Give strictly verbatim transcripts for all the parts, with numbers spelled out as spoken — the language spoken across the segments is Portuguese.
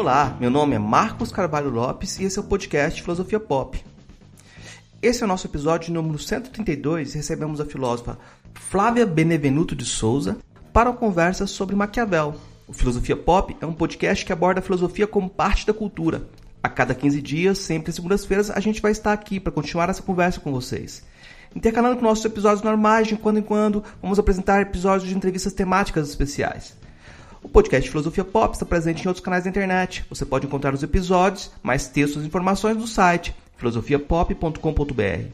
Olá, meu nome é Marcos Carvalho Lopes e esse é o podcast Filosofia Pop. Esse é o nosso episódio número cento e trinta e dois e recebemos a filósofa Flávia Benevenuto de Souza para uma conversa sobre Maquiavel. O Filosofia Pop é um podcast que aborda a filosofia como parte da cultura. A cada quinze dias, sempre às segundas-feiras, a gente vai estar aqui para continuar essa conversa com vocês. Intercalando com nossos episódios normais, de quando em quando, vamos apresentar episódios de entrevistas temáticas especiais. O podcast Filosofia Pop está presente em outros canais da internet. Você pode encontrar os episódios, mais textos e informações no site filosofia pop ponto com ponto b r.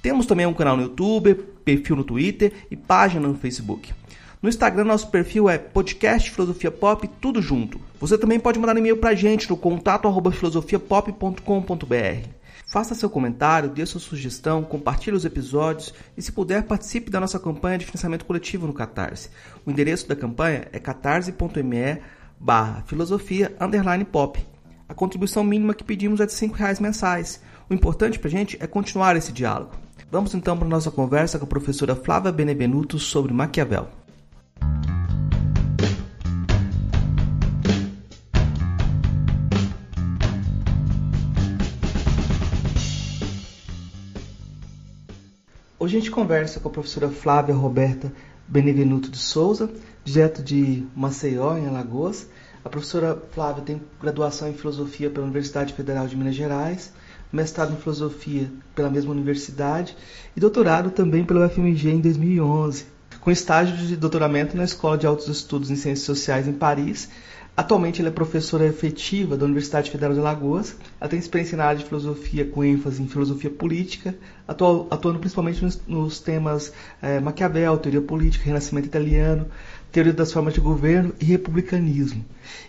Temos também um canal no YouTube, perfil no Twitter e página no Facebook. No Instagram, nosso perfil é podcast Filosofia Pop, tudo junto. Você também pode mandar e-mail para a gente no contato arroba filosofia pop ponto com ponto b r. Faça seu comentário, dê sua sugestão, compartilhe os episódios e, se puder, participe da nossa campanha de financiamento coletivo no Catarse. O endereço da campanha é catarse.me barra filosofia underline pop. A contribuição mínima que pedimos é de cinco reais mensais. O importante para a gente é continuar esse diálogo. Vamos então para a nossa conversa com a professora Flávia Benevenuto sobre Maquiavel. Hoje a gente conversa com a professora Flávia Roberta Benevenuto de Souza, direto de Maceió, em Alagoas. A professora Flávia tem graduação em Filosofia pela Universidade Federal de Minas Gerais, mestrado em Filosofia pela mesma universidade e doutorado também pela U F M G em dois mil e onze, com estágio de doutoramento na Escola de Altos Estudos em Ciências Sociais em Paris. Atualmente ela é professora efetiva da Universidade Federal de Alagoas. Ela tem experiência na área de filosofia com ênfase em filosofia política, atual, atuando principalmente nos, nos temas é, Maquiavel, teoria política, Renascimento italiano, teoria das formas de governo e republicanismo.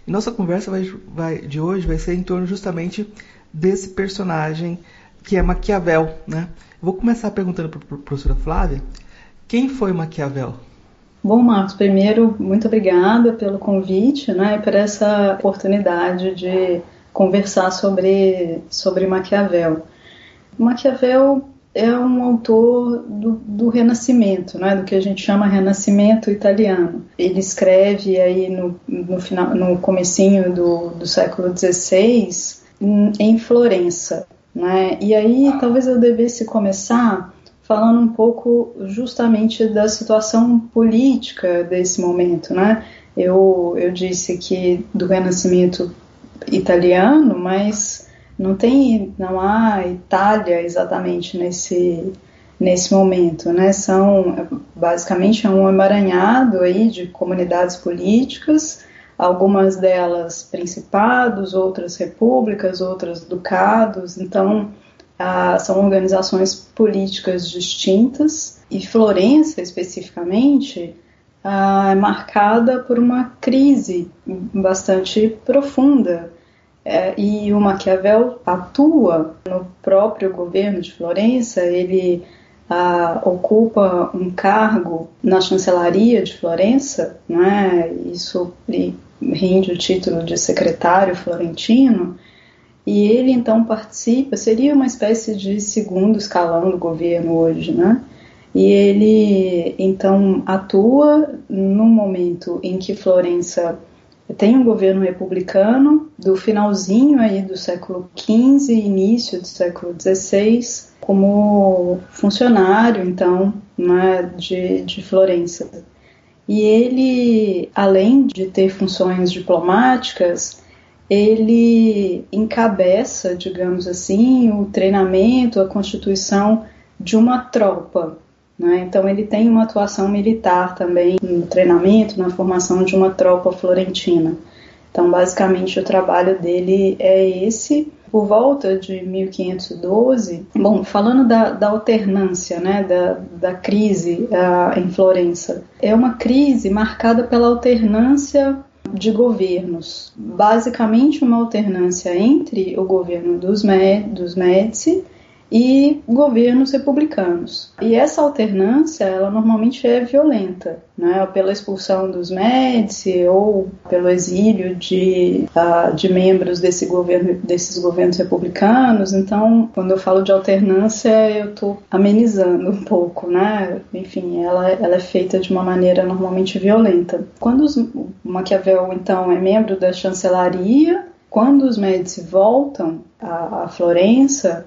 E nossa conversa vai, vai, de hoje vai ser em torno justamente desse personagem que é Maquiavel, né? Vou começar perguntando para a professora Flávia, quem foi Maquiavel? Bom, Marcos, primeiro, muito obrigada pelo convite, né, por essa oportunidade de conversar sobre, sobre Maquiavel. Maquiavel é um autor do, do Renascimento, né, do que a gente chama Renascimento italiano. Ele escreve aí no, no, final, no comecinho do, do século dezesseis em, em Florença, né, e aí talvez eu devesse começar falando um pouco justamente da situação política desse momento, né? Eu, eu disse que do Renascimento italiano, mas não tem, não há Itália exatamente nesse, nesse momento, né? São, basicamente, um emaranhado aí de comunidades políticas, algumas delas principados, outras repúblicas, outras ducados, então... Ah, são organizações políticas distintas e Florença, especificamente, ah, é marcada por uma crise bastante profunda. Eh, e o Maquiavel atua no próprio governo de Florença, ele ah, ocupa um cargo na chancelaria de Florença, né? Isso rende o título de secretário florentino. E ele, então, participa, seria uma espécie de segundo escalão do governo hoje, né? E ele, então, atua num momento em que Florença tem um governo republicano, do finalzinho aí do século quinze, início do século dezesseis, como funcionário, então, né, de, de Florença. E ele, além de ter funções diplomáticas, ele encabeça, digamos assim, o treinamento, a constituição de uma tropa, né? Então ele tem uma atuação militar também no treinamento, na formação de uma tropa florentina. Então basicamente o trabalho dele é esse. Por volta de mil quinhentos e doze, bom, falando da, da alternância, né, da, da crise uh, em Florença, é uma crise marcada pela alternância de governos, basicamente uma alternância entre o governo dos, Mé- dos Médici e governos republicanos. E essa alternância, ela normalmente é violenta, né? Pela expulsão dos Médici ou pelo exílio de, uh, de membros desse governo, desses governos republicanos. Então, quando eu falo de alternância, eu estou amenizando um pouco, né? Enfim, ela, ela é feita de uma maneira normalmente violenta. Quando os, o Maquiavel, então, é membro da chancelaria, quando os Médici voltam a, a Florença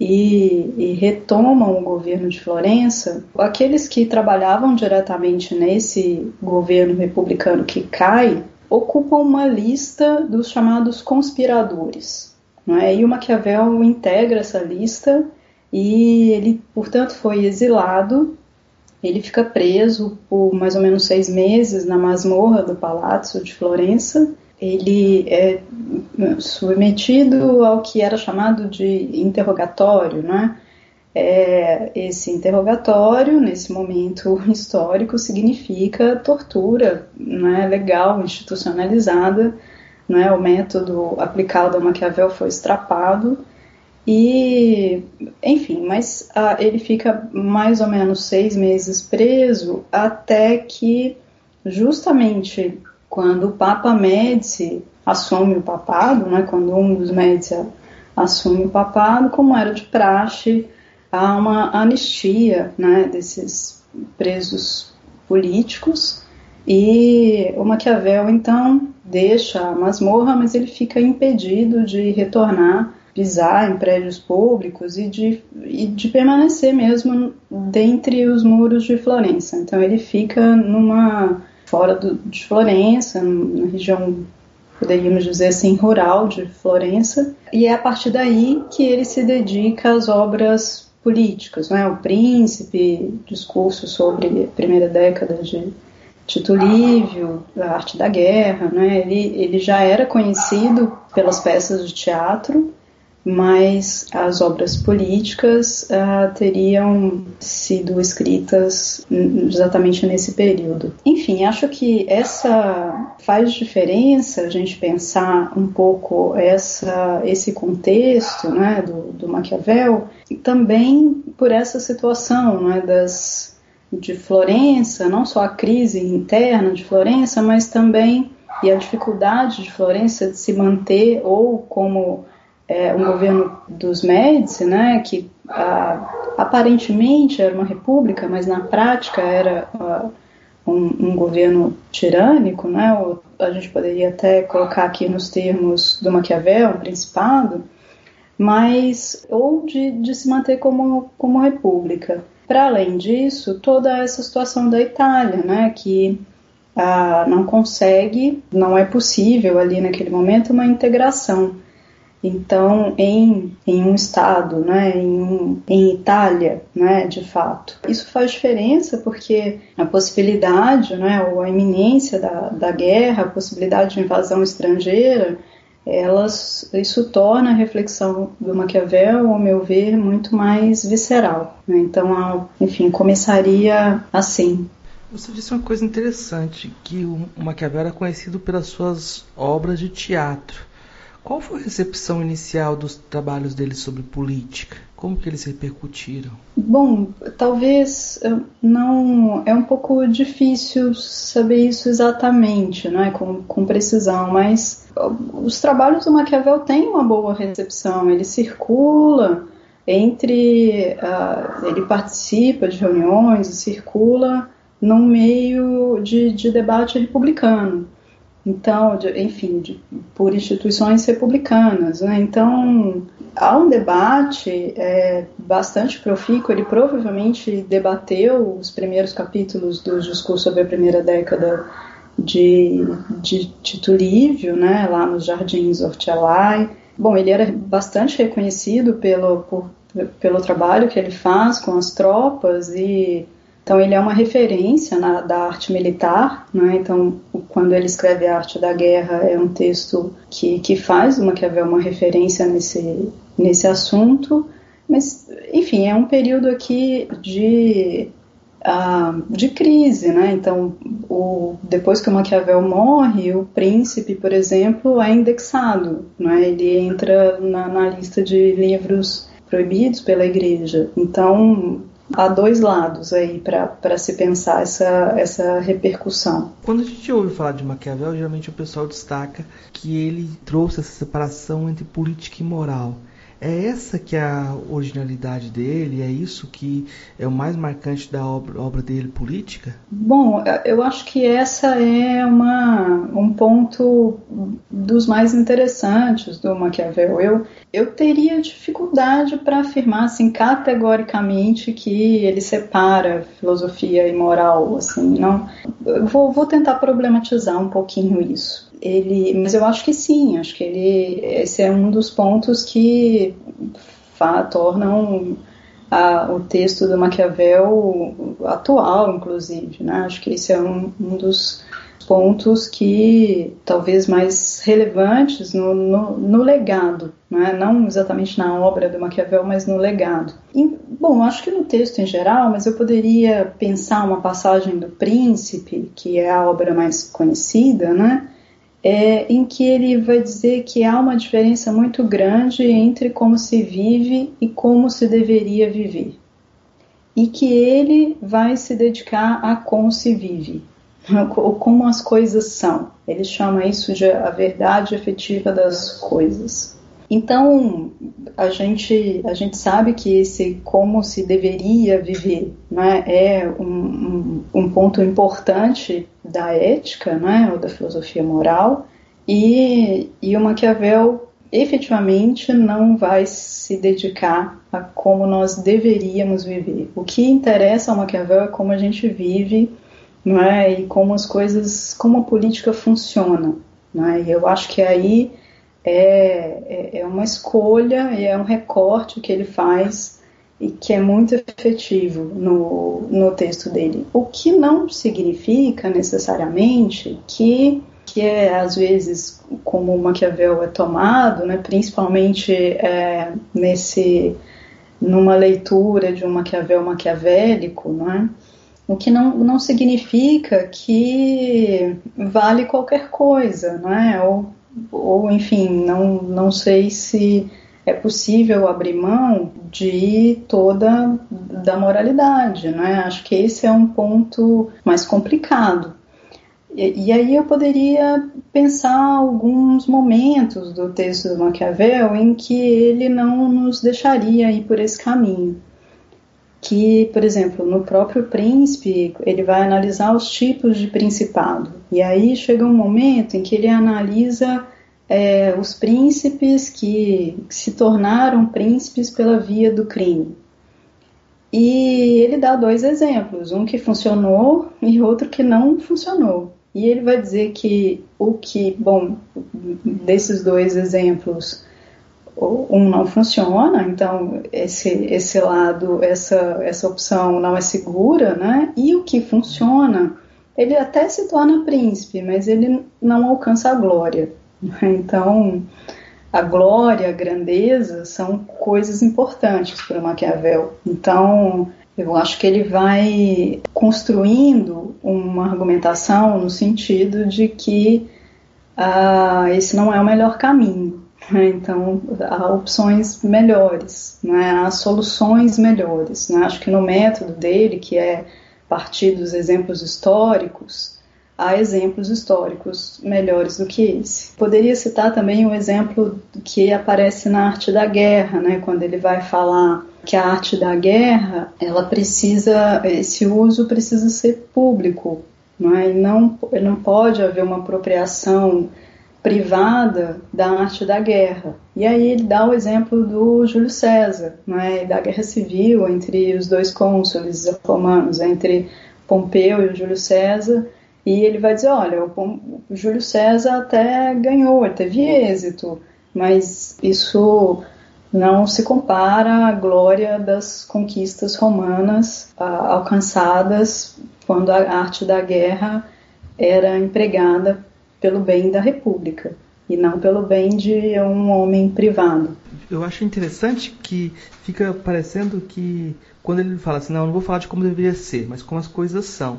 e, e retomam o governo de Florença, aqueles que trabalhavam diretamente nesse governo republicano que cai, ocupam uma lista dos chamados conspiradores, não é? E o Maquiavel integra essa lista e ele, portanto, foi exilado. Ele fica preso por mais ou menos seis meses na masmorra do Palácio de Florença. Ele é submetido ao que era chamado de interrogatório, né? É, esse interrogatório, nesse momento histórico, significa tortura, né, legal, institucionalizada, né? O método aplicado a Maquiavel foi extrapado. E, enfim, mas ah, ele fica mais ou menos seis meses preso até que, justamente quando o Papa Médici assume o papado, né, quando um dos Médici assume o papado, como era de praxe, há uma anistia, né, desses presos políticos, e o Maquiavel, então, deixa a masmorra, mas ele fica impedido de retornar, pisar em prédios públicos e de, e de permanecer mesmo dentre os muros de Florença. Então ele fica numa fora do, de Florença, na região, poderíamos dizer assim, rural de Florença. E é a partir daí que ele se dedica às obras políticas, né? O Príncipe, Discurso sobre a primeira década de Tito Lívio, A Arte da Guerra, né? Ele, ele já era conhecido pelas peças de teatro, mas as obras políticas ah, teriam sido escritas exatamente nesse período. Enfim, acho que essa faz diferença a gente pensar um pouco essa, esse contexto, né, do, do Maquiavel, e também por essa situação, né, das, de Florença, não só a crise interna de Florença, mas também e a dificuldade de Florença de se manter ou como... É, um governo dos Médici, né, que ah, aparentemente era uma república, mas na prática era ah, um, um governo tirânico, né, ou a gente poderia até colocar aqui nos termos do Maquiavel, um principado, mas ou de, de se manter como, como república. Para além disso, toda essa situação da Itália, né, que ah, não consegue, não é possível ali naquele momento uma integração. Então, em, em um estado, né, em, um, em Itália, né, de fato. Isso faz diferença porque a possibilidade, né, ou a iminência da, da guerra, a possibilidade de invasão estrangeira, elas, isso torna a reflexão do Maquiavel, ao meu ver, muito mais visceral, né? Então, enfim, começaria assim. Você disse uma coisa interessante, que o Maquiavel era conhecido pelas suas obras de teatro. Qual foi a recepção inicial dos trabalhos dele sobre política? Como que eles repercutiram? Bom, talvez não... É um pouco difícil saber isso exatamente, né, com, com precisão, mas os trabalhos do Maquiavel têm uma boa recepção. Ele circula entre... Uh, ele participa de reuniões e circula no meio de, de debate republicano. Então, de, enfim, de, por instituições republicanas, né? Então, há um debate é, bastante profícuo. Ele provavelmente debateu os primeiros capítulos do Discurso sobre a primeira década de, de Tito Lívio, né? Lá nos Jardins of July. Bom, ele era bastante reconhecido pelo, por, pelo trabalho que ele faz com as tropas e... Então, ele é uma referência na, da arte militar, né? Então, quando ele escreve A Arte da Guerra, é um texto que, que faz do Maquiavel uma referência nesse, nesse assunto. Mas, enfim, é um período aqui de, ah, de crise, né? Então, o, depois que o Maquiavel morre, o Príncipe, por exemplo, é indexado, né? Ele entra na, na lista de livros proibidos pela Igreja. Então... Há dois lados aí para se pensar essa, essa repercussão. Quando a gente ouve falar de Maquiavel, geralmente o pessoal destaca que ele trouxe essa separação entre política e moral. É essa que é a originalidade dele? É isso que é o mais marcante da obra, obra dele, política? Bom, eu acho que essa é uma, um ponto dos mais interessantes do Maquiavel. Eu, eu teria dificuldade para afirmar assim, categoricamente que ele separa filosofia e moral. Assim, não, eu vou, vou tentar problematizar um pouquinho isso. Ele, mas eu acho que sim, acho que ele, esse é um dos pontos que fa, tornam a, o texto do Maquiavel atual, inclusive, né? Acho que esse é um, um dos pontos que talvez mais relevantes no, no, no legado, né? Não exatamente na obra do Maquiavel, mas no legado. E, bom, acho que no texto em geral, mas eu poderia pensar uma passagem do Príncipe, que é a obra mais conhecida, né? É, em que ele vai dizer que há uma diferença muito grande entre como se vive e como se deveria viver. E que ele vai se dedicar a como se vive, ou como as coisas são. Ele chama isso de a verdade efetiva das coisas. Então, a gente, a gente sabe que esse como se deveria viver, né, é um, um, um ponto importante da ética, né, ou da filosofia moral, e, e o Maquiavel efetivamente não vai se dedicar a como nós deveríamos viver. O que interessa ao Maquiavel é como a gente vive, não é, e como as coisas, como a política funciona, não é? E eu acho que aí é, é uma escolha e é um recorte que ele faz e que é muito efetivo no, no texto dele. O que não significa necessariamente que, que é, às vezes, como o Maquiavel é tomado, né, principalmente é, nesse, numa leitura de um Maquiavel maquiavélico, né, o que não, não significa que vale qualquer coisa, né, ou, ou enfim, não, não sei se é possível abrir mão de toda da moralidade, né? Acho que esse é um ponto mais complicado. E, e aí eu poderia pensar alguns momentos do texto do Maquiavel em que ele não nos deixaria ir por esse caminho. Que, por exemplo, no próprio Príncipe, ele vai analisar os tipos de principado. E aí chega um momento em que ele analisa É, os príncipes que se tornaram príncipes pela via do crime. E ele dá dois exemplos, um que funcionou e outro que não funcionou. E ele vai dizer que o que, bom, desses dois exemplos, um não funciona, então esse, esse lado, essa, essa opção não é segura, né? E o que funciona, ele até se torna príncipe, mas ele não alcança a glória. Então, a glória, a grandeza são coisas importantes para o Maquiavel. Então, eu acho que ele vai construindo uma argumentação no sentido de que ah, esse não é o melhor caminho. Né? Então, há opções melhores, né? Há soluções melhores. Né? Acho que no método dele, que é partir dos exemplos históricos, há exemplos históricos melhores do que esse. Poderia citar também um exemplo que aparece na Arte da Guerra, né? Quando ele vai falar que a arte da guerra, ela precisa, esse uso precisa ser público, né? E não, não pode haver uma apropriação privada da arte da guerra. E aí ele dá o exemplo do Júlio César, né? Da guerra civil entre os dois cônsules romanos, entre Pompeu e o Júlio César. E ele vai dizer, olha, o Júlio César até ganhou, ele teve êxito, mas isso não se compara à glória das conquistas romanas ah, alcançadas quando a arte da guerra era empregada pelo bem da República e não pelo bem de um homem privado. Eu acho interessante que fica parecendo que quando ele fala assim, não, eu não vou falar de como deveria ser, mas como as coisas são.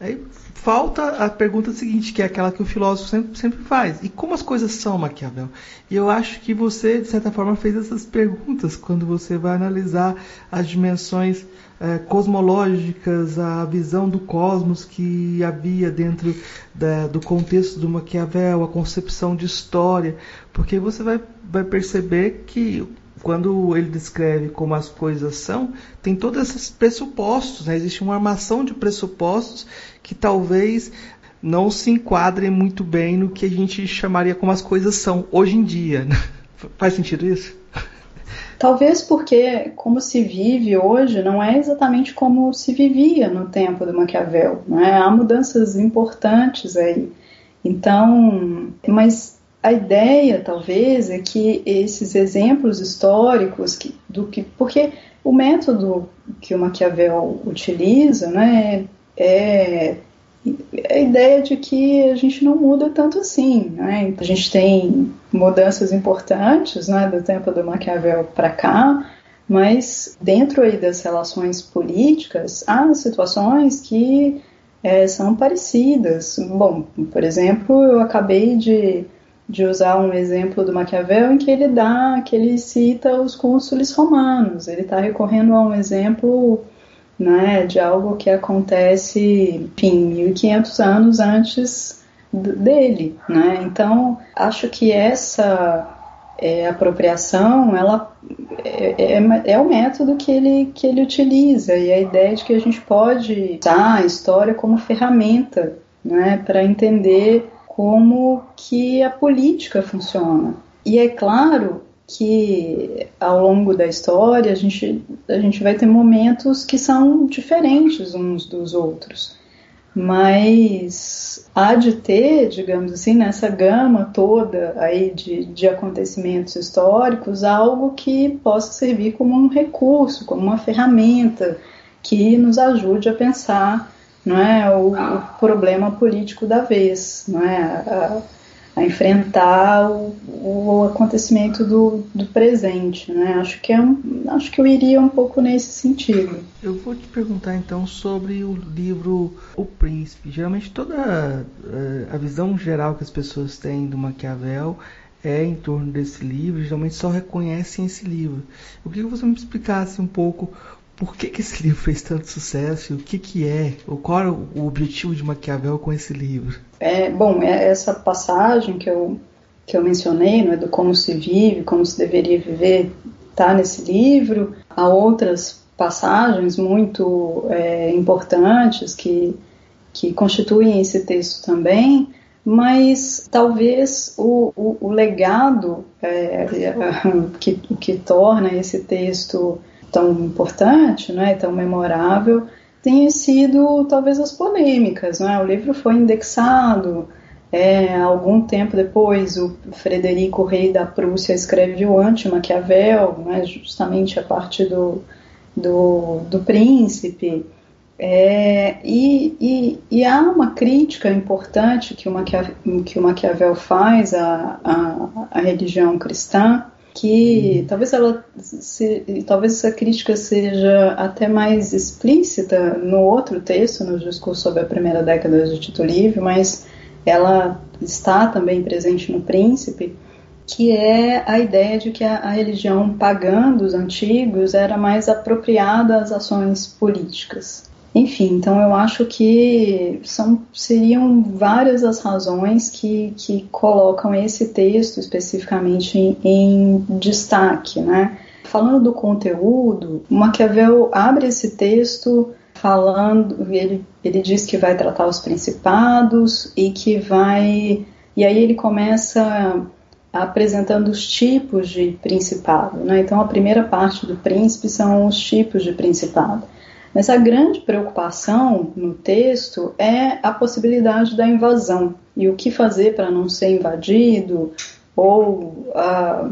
Aí falta a pergunta seguinte, que é aquela que o filósofo sempre, sempre faz. E como as coisas são, Maquiavel? E eu acho que você, de certa forma, fez essas perguntas quando você vai analisar as dimensões eh, cosmológicas, a visão do cosmos que havia dentro da, do contexto do Maquiavel, a concepção de história. Porque você vai, vai perceber que quando ele descreve como as coisas são, tem todos esses pressupostos, né? Existe uma armação de pressupostos que talvez não se enquadrem muito bem no que a gente chamaria como as coisas são hoje em dia. Faz sentido isso? Talvez porque como se vive hoje não é exatamente como se vivia no tempo do Maquiavel, né? Há mudanças importantes aí. Então, mas a ideia talvez é que esses exemplos históricos que, do que, porque o método que o Maquiavel utiliza, né, é a ideia de que a gente não muda tanto assim, né? A gente tem mudanças importantes, né, do tempo do Maquiavel para cá, mas dentro aí das relações políticas há situações que é, são parecidas. Bom, por exemplo, eu acabei de, de usar um exemplo do Maquiavel em que ele dá, que ele cita os cônsules romanos. Ele está recorrendo a um exemplo, né, de algo que acontece, enfim, mil e quinhentos anos antes dele, né? Então, acho que essa é, apropriação ela é, é, é o método que ele, que ele utiliza, e a ideia de que a gente pode usar a história como ferramenta, né, para entender como que a política funciona. E é claro que ao longo da história a gente, a gente vai ter momentos que são diferentes uns dos outros, mas há de ter, digamos assim, nessa gama toda aí de, de acontecimentos históricos, algo que possa servir como um recurso, como uma ferramenta que nos ajude a pensar, não é, o, o problema político da vez, não é, a, a enfrentar o, o acontecimento do, do presente, né? Acho que, é um, acho que eu iria um pouco nesse sentido. Eu vou te perguntar então sobre o livro O Príncipe. Geralmente toda a visão geral que as pessoas têm do Maquiavel é em torno desse livro, geralmente só reconhecem esse livro. Eu queria que você me explicasse um pouco por que, que esse livro fez tanto sucesso, e o que, que é, ou qual é o objetivo de Maquiavel com esse livro? É, bom, essa passagem que eu, que eu mencionei, não é, do como se vive, como se deveria viver, está nesse livro. Há outras passagens muito é, importantes que, que constituem esse texto também, mas talvez o, o, o legado é, que, que torna esse texto tão importante, né, tão memorável, tenha sido talvez as polêmicas, né? O livro foi indexado, é, algum tempo depois o Frederico, rei da Prússia, escreve o Anti-Maquiavel, né, justamente a parte do, do, do príncipe, é, e, e, e há uma crítica importante que o Maquiavel, que o Maquiavel faz à, à, à religião cristã, que talvez, ela, se, talvez essa crítica seja até mais explícita no outro texto, no Discurso sobre a Primeira Década de Tito Lívio, mas ela está também presente no Príncipe, que é a ideia de que a, a religião pagã dos antigos era mais apropriada às ações políticas. Enfim, então eu acho que são, seriam várias as razões que, que colocam esse texto especificamente em, em destaque, né? Falando do conteúdo, o Maquiavel abre esse texto falando, ele, ele diz que vai tratar os principados e que vai... E aí ele começa apresentando os tipos de principado, né? Então a primeira parte do príncipe são os tipos de principado. Mas a grande preocupação no texto é a possibilidade da invasão e o que fazer para não ser invadido, ou, ah,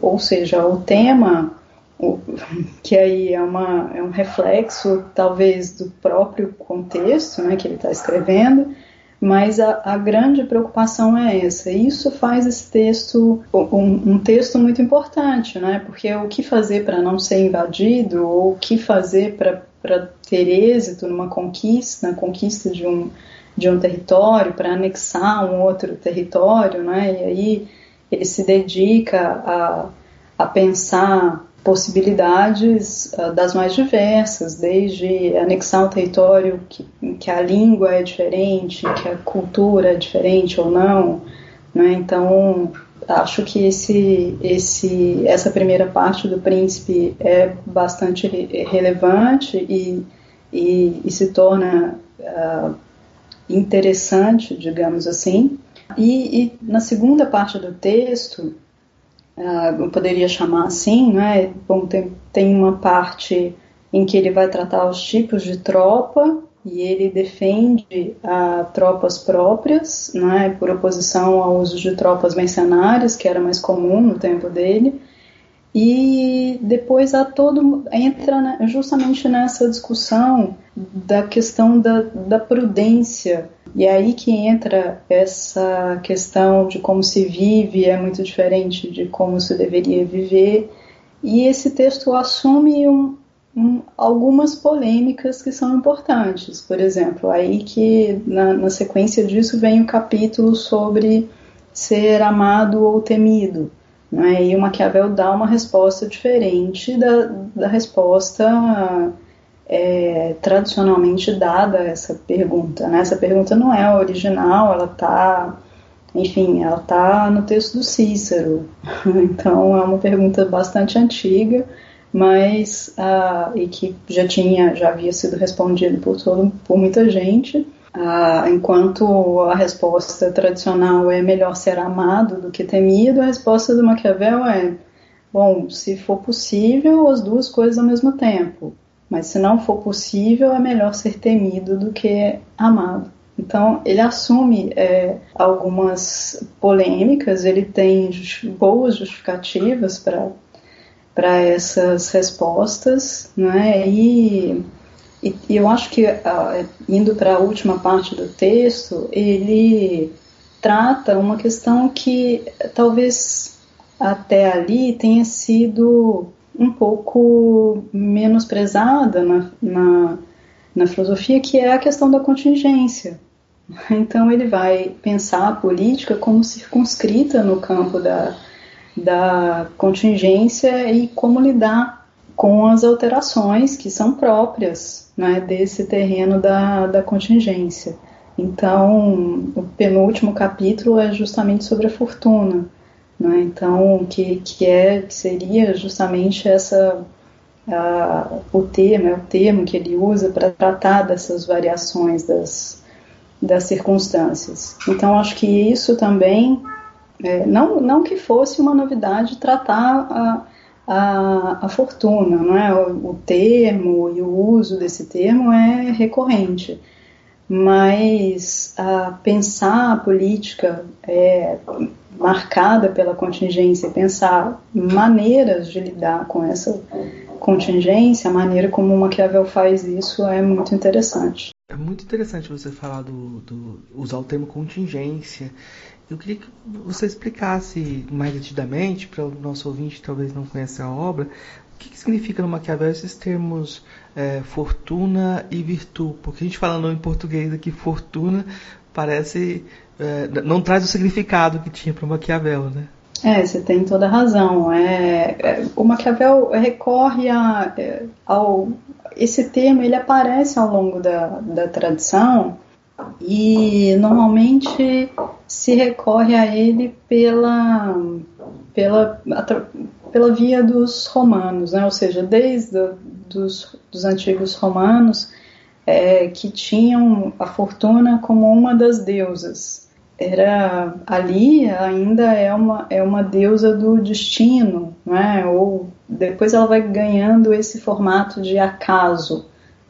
ou seja, o tema, que aí é, uma, é um reflexo talvez do próprio contexto, né, que ele está escrevendo, mas a, a grande preocupação é essa. Isso faz esse texto um, um texto muito importante, né? Porque é o que fazer para não ser invadido, ou o que fazer para ter êxito numa conquista, na conquista de um, de um território, para anexar um outro território, né? E aí ele se dedica a, a pensar possibilidades das mais diversas, desde anexar um território que, que a língua é diferente, que a cultura é diferente ou não, né? Então acho que esse, esse, essa primeira parte do Príncipe é bastante re- relevante e, e, e se torna uh, interessante, digamos assim. E, e na segunda parte do texto, uh, eu poderia chamar assim, né? Bom, tem, tem uma parte em que ele vai tratar os tipos de tropa e ele defende a tropas próprias, né, por oposição ao uso de tropas mercenárias, que era mais comum no tempo dele. E depois há todo, entra justamente nessa discussão da questão da, da prudência. E é aí que entra essa questão de como se vive, é muito diferente de como se deveria viver. E esse texto assume um, um, algumas polêmicas que são importantes. Por exemplo, aí que na, na sequência disso vem o capítulo sobre ser amado ou temido. Né, e o Maquiavel dá uma resposta diferente da, da resposta é, tradicionalmente dada a essa pergunta. Né? Essa pergunta não é original, ela está, enfim, ela está no texto do Cícero. Então é uma pergunta bastante antiga, mas ah, e que já tinha, já havia sido respondida por todo, por muita gente. Ah, enquanto a resposta tradicional é melhor ser amado do que temido, a resposta do Maquiavel é, bom, se for possível, as duas coisas ao mesmo tempo, mas se não for possível, é melhor ser temido do que amado. Então, ele assume é, algumas polêmicas, ele tem just, boas justificativas para essas respostas, né, e... E eu acho que, indo para a última parte do texto, ele trata uma questão que talvez até ali tenha sido um pouco menosprezada na, na, na filosofia, que é a questão da contingência. Então ele vai pensar a política como circunscrita no campo da, da contingência e como lidar com as alterações que são próprias, né, desse terreno da, da contingência. Então, o penúltimo capítulo é justamente sobre a fortuna, né, então, que, que, é, que seria justamente essa, a, o termo, é o termo que ele usa para tratar dessas variações das, das circunstâncias. Então, acho que isso também, é, não, não que fosse uma novidade tratar a A, a fortuna, não é? O, o termo e o uso desse termo é recorrente, mas a pensar a política é, marcada pela contingência, pensar maneiras de lidar com essa contingência, a maneira como o Maquiavel faz isso é muito interessante. É muito interessante você falar do, do usar o termo contingência. Eu queria que você explicasse mais detidamente, para o nosso ouvinte que talvez não conheça a obra, o que, que significa no Maquiavel esses termos é, fortuna e virtude. Porque a gente falando em português aqui, fortuna, parece é, não traz o significado que tinha para o Maquiavel, né? É, você tem toda a razão. É, é, o Maquiavel recorre a, ao... Esse termo ele aparece ao longo da, da tradição, e normalmente se recorre a ele pela, pela, pela via dos romanos, né? Ou seja, desde dos, dos antigos romanos é, que tinham a fortuna como uma das deusas. Era, ali ainda é uma, é uma deusa do destino, né? Ou depois ela vai ganhando esse formato de acaso,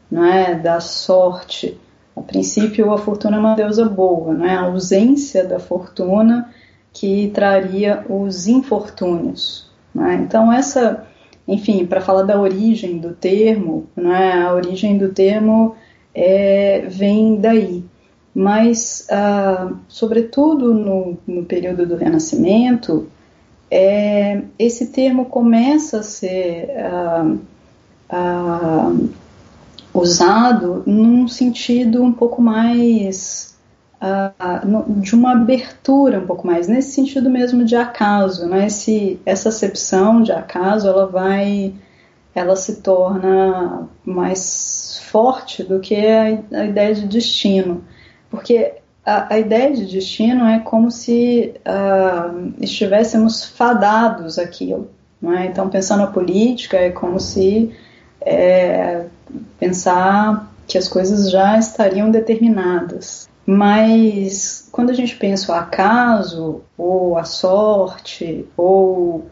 né? Da sorte. A princípio, a fortuna é uma deusa boa, né? A ausência da fortuna que traria os infortúnios, né? Então, essa, enfim, para falar da origem do termo, né? A origem do termo é, vem daí. Mas, ah, sobretudo no, no período do Renascimento, é, esse termo começa a ser... Ah, ah, usado num sentido um pouco mais, uh, de uma abertura um pouco mais, nesse sentido mesmo de acaso, né? Esse, essa acepção de acaso, ela vai, ela se torna mais forte do que a, a ideia de destino, porque A, a ideia de destino é como se uh, estivéssemos fadados àquilo, não é? Então, pensar na política é como se é, pensar que as coisas já estariam determinadas. Mas quando a gente pensa o acaso, ou a sorte, ou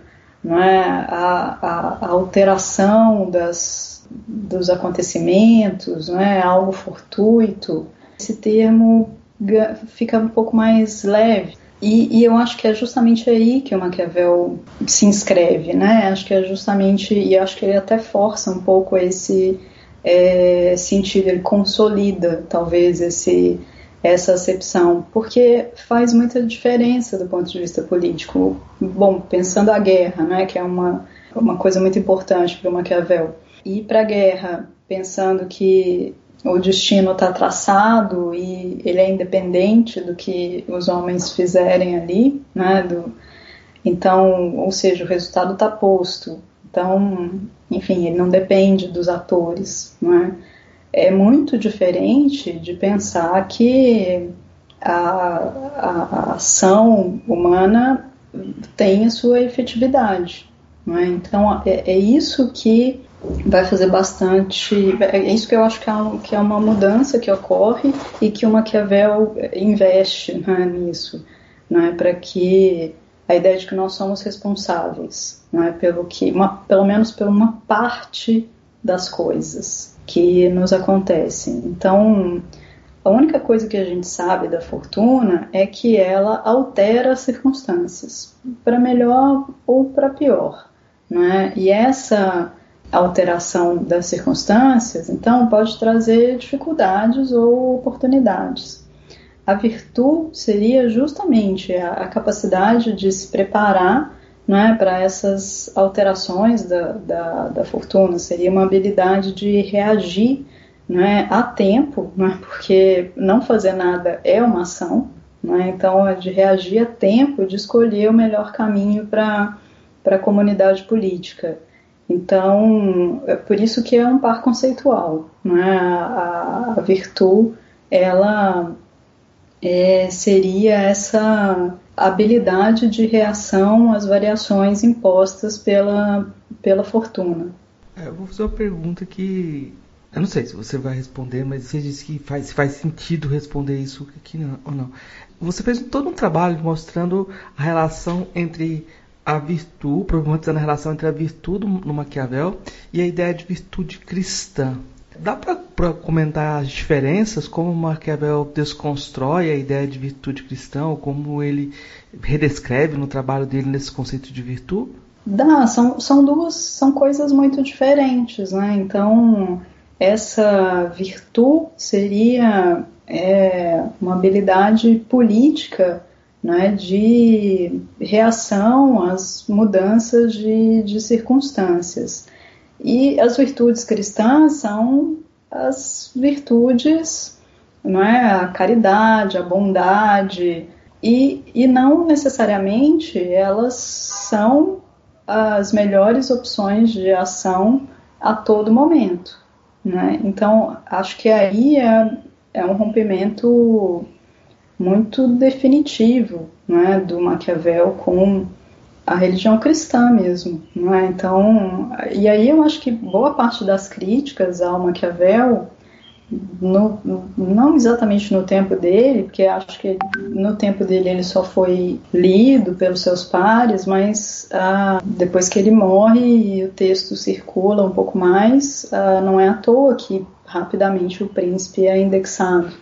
não é, a, a, a alteração das, dos acontecimentos, não é, algo fortuito, esse termo fica um pouco mais leve. E, e eu acho que é justamente aí que o Maquiavel se inscreve, né? Acho que é justamente, e acho que ele até força um pouco esse é, sentido, ele consolida talvez esse, essa acepção, porque faz muita diferença do ponto de vista político. Bom, pensando a guerra, né? Que é uma, uma coisa muito importante para o Maquiavel. E para a guerra, pensando que o destino está traçado e ele é independente do que os homens fizerem ali, né? Do, então, ou seja, o resultado está posto. Então, enfim, ele não depende dos atores, né? É muito diferente de pensar que a, a, a ação humana tem a sua efetividade, né? Então, é, é isso que vai fazer bastante. É isso que eu acho que é uma mudança que ocorre e que o Maquiavel investe, né, nisso, né, para que a ideia de que nós somos responsáveis, né, pelo que, uma, pelo menos por uma parte das coisas que nos acontecem. Então, a única coisa que a gente sabe da fortuna é que ela altera as circunstâncias, para melhor ou para pior, né? E essa a alteração das circunstâncias, então, pode trazer dificuldades ou oportunidade. A virtude seria justamente a, a capacidade de se preparar, né, para essas alterações da, da, da fortuna, seria uma habilidade de reagir, né, a tempo, né, porque não fazer nada é uma ação, né, então é de reagir a tempo, de escolher o melhor caminho para a comunidade política. Então, é por isso que é um par conceitual, né? A, a virtude, ela é, seria essa habilidade de reação às variações impostas pela, pela fortuna. Eu vou fazer uma pergunta que eu não sei se você vai responder, mas você disse que faz, faz sentido responder isso aqui não, ou não. Você fez todo um trabalho mostrando a relação entre a virtude, problematizando a relação entre a virtude no Maquiavel e a ideia de virtude cristã. Dá para comentar as diferenças, como Maquiavel desconstrói a ideia de virtude cristã, ou como ele redescreve no trabalho dele nesse conceito de virtude? Dá, são, são duas, são coisas muito diferentes, né? Então, essa virtude seria é, uma habilidade política, né, de reação às mudanças de, de circunstâncias. E as virtudes cristãs são as virtudes, né, a caridade, a bondade, e, e não necessariamente elas são as melhores opções de ação a todo momento, né? Então, acho que aí é, é um rompimento muito definitivo, né, do Maquiavel com a religião cristã mesmo, né? Então, e aí eu acho que boa parte das críticas ao Maquiavel, no, não exatamente no tempo dele, porque acho que no tempo dele ele só foi lido pelos seus pares, mas ah, depois que ele morre e o texto circula um pouco mais, ah, não é à toa que rapidamente O Príncipe é indexado.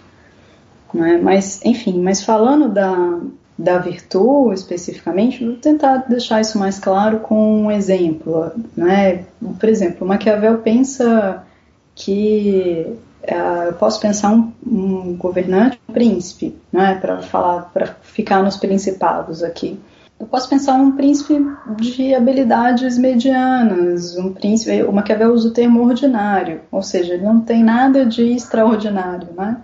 Né? Mas, enfim, mas falando da, da virtude especificamente, vou tentar deixar isso mais claro com um exemplo, né? Por exemplo, Maquiavel pensa que uh, eu posso pensar um, um governante, um príncipe, né? Para falar, para ficar nos principados aqui, eu posso pensar um príncipe de habilidades medianas, um príncipe, o Maquiavel usa o termo ordinário, ou seja, ele não tem nada de extraordinário, né?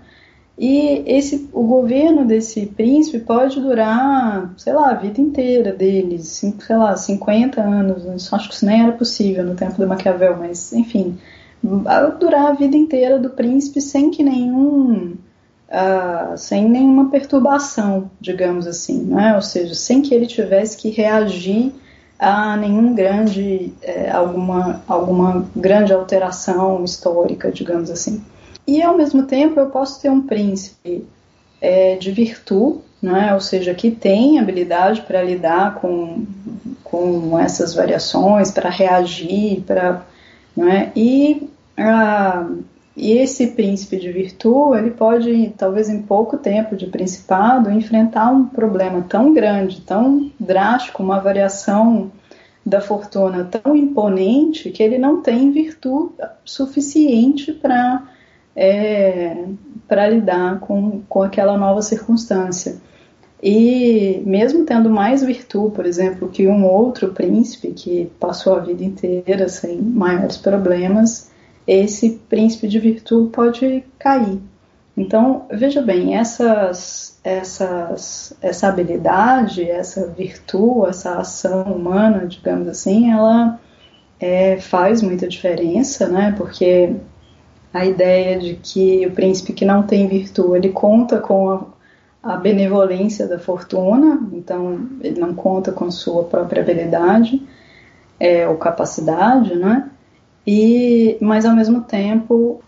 E esse, o governo desse príncipe pode durar, sei lá, a vida inteira dele, sei lá, cinquenta anos, acho que isso nem era possível no tempo do Maquiavel, mas enfim, durar a vida inteira do príncipe sem que nenhum uh, sem nenhuma perturbação, digamos assim, né? Ou seja, sem que ele tivesse que reagir a nenhum grande, eh, alguma, alguma grande alteração histórica, digamos assim. E, ao mesmo tempo, eu posso ter um príncipe eh, de virtude, né? Ou seja, que tem habilidade para lidar com, com essas variações, para reagir, para, né? E, ah, e esse príncipe de virtude, ele pode, talvez em pouco tempo de principado, enfrentar um problema tão grande, tão drástico, uma variação da fortuna tão imponente, que ele não tem virtude suficiente para é, para lidar com, com aquela nova circunstância. E mesmo tendo mais virtude, por exemplo, que um outro príncipe que passou a vida inteira sem maiores problemas, esse príncipe de virtude pode cair. Então, veja bem, essas, essas, essa habilidade, essa virtude, essa ação humana, digamos assim, ela é, faz muita diferença, né? Porque a ideia de que o príncipe que não tem virtude, ele conta com a, a benevolência da fortuna, então ele não conta com sua própria habilidade é, ou capacidade, né? E, mas, ao mesmo tempo,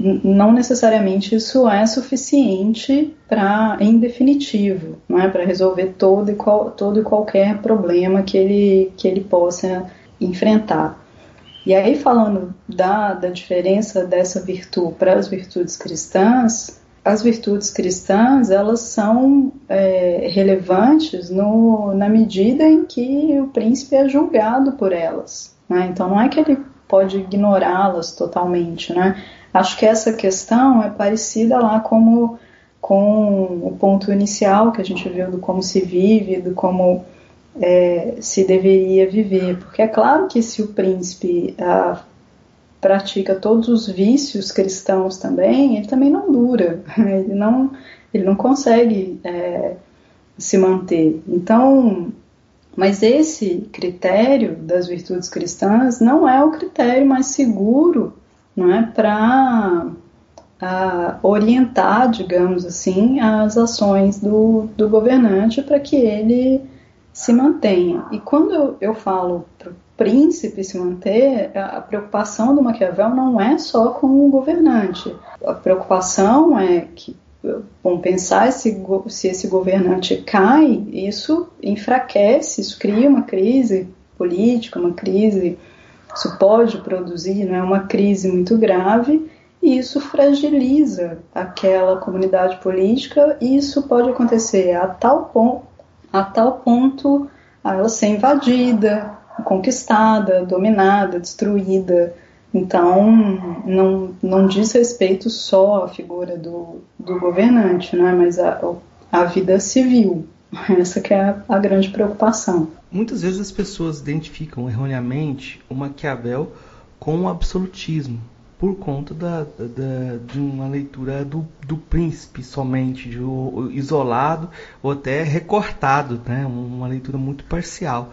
não necessariamente isso é suficiente para, em definitivo, não é, para resolver todo e, qual, todo e qualquer problema que ele, que ele possa enfrentar. E aí, falando da, da diferença dessa virtude para as virtudes cristãs, as virtudes cristãs, elas são é, relevantes no, na medida em que o príncipe é julgado por elas, né? Então, não é que ele pode ignorá-las totalmente, né? Acho que essa questão é parecida lá como, com o ponto inicial que a gente viu do como se vive, do como é, se deveria viver, porque é claro que se o príncipe ah, pratica todos os vícios cristãos também, ele também não dura, ele não, ele não consegue é, se manter. Então, mas esse critério das virtudes cristãs não é o critério mais seguro, não é, para orientar, digamos assim, as ações do, do governante para que ele se mantenha. E quando eu, eu falo para o príncipe se manter, a preocupação do Maquiavel não é só com o governante. A preocupação é que, bom, pensar se, se esse governante cai, isso enfraquece, isso cria uma crise política, uma crise, isso pode produzir, né, uma crise muito grave, e isso fragiliza aquela comunidade política, e isso pode acontecer a tal ponto, a tal ponto a ela ser invadida, conquistada, dominada, destruída. Então, não, não diz respeito só à figura do, do governante, né? Mas a, a vida civil. Essa que é a, a grande preocupação. Muitas vezes as pessoas identificam erroneamente o Maquiavel com o absolutismo, por conta da, da, de uma leitura do, do príncipe somente, de, o, isolado ou até recortado, né? Uma leitura muito parcial.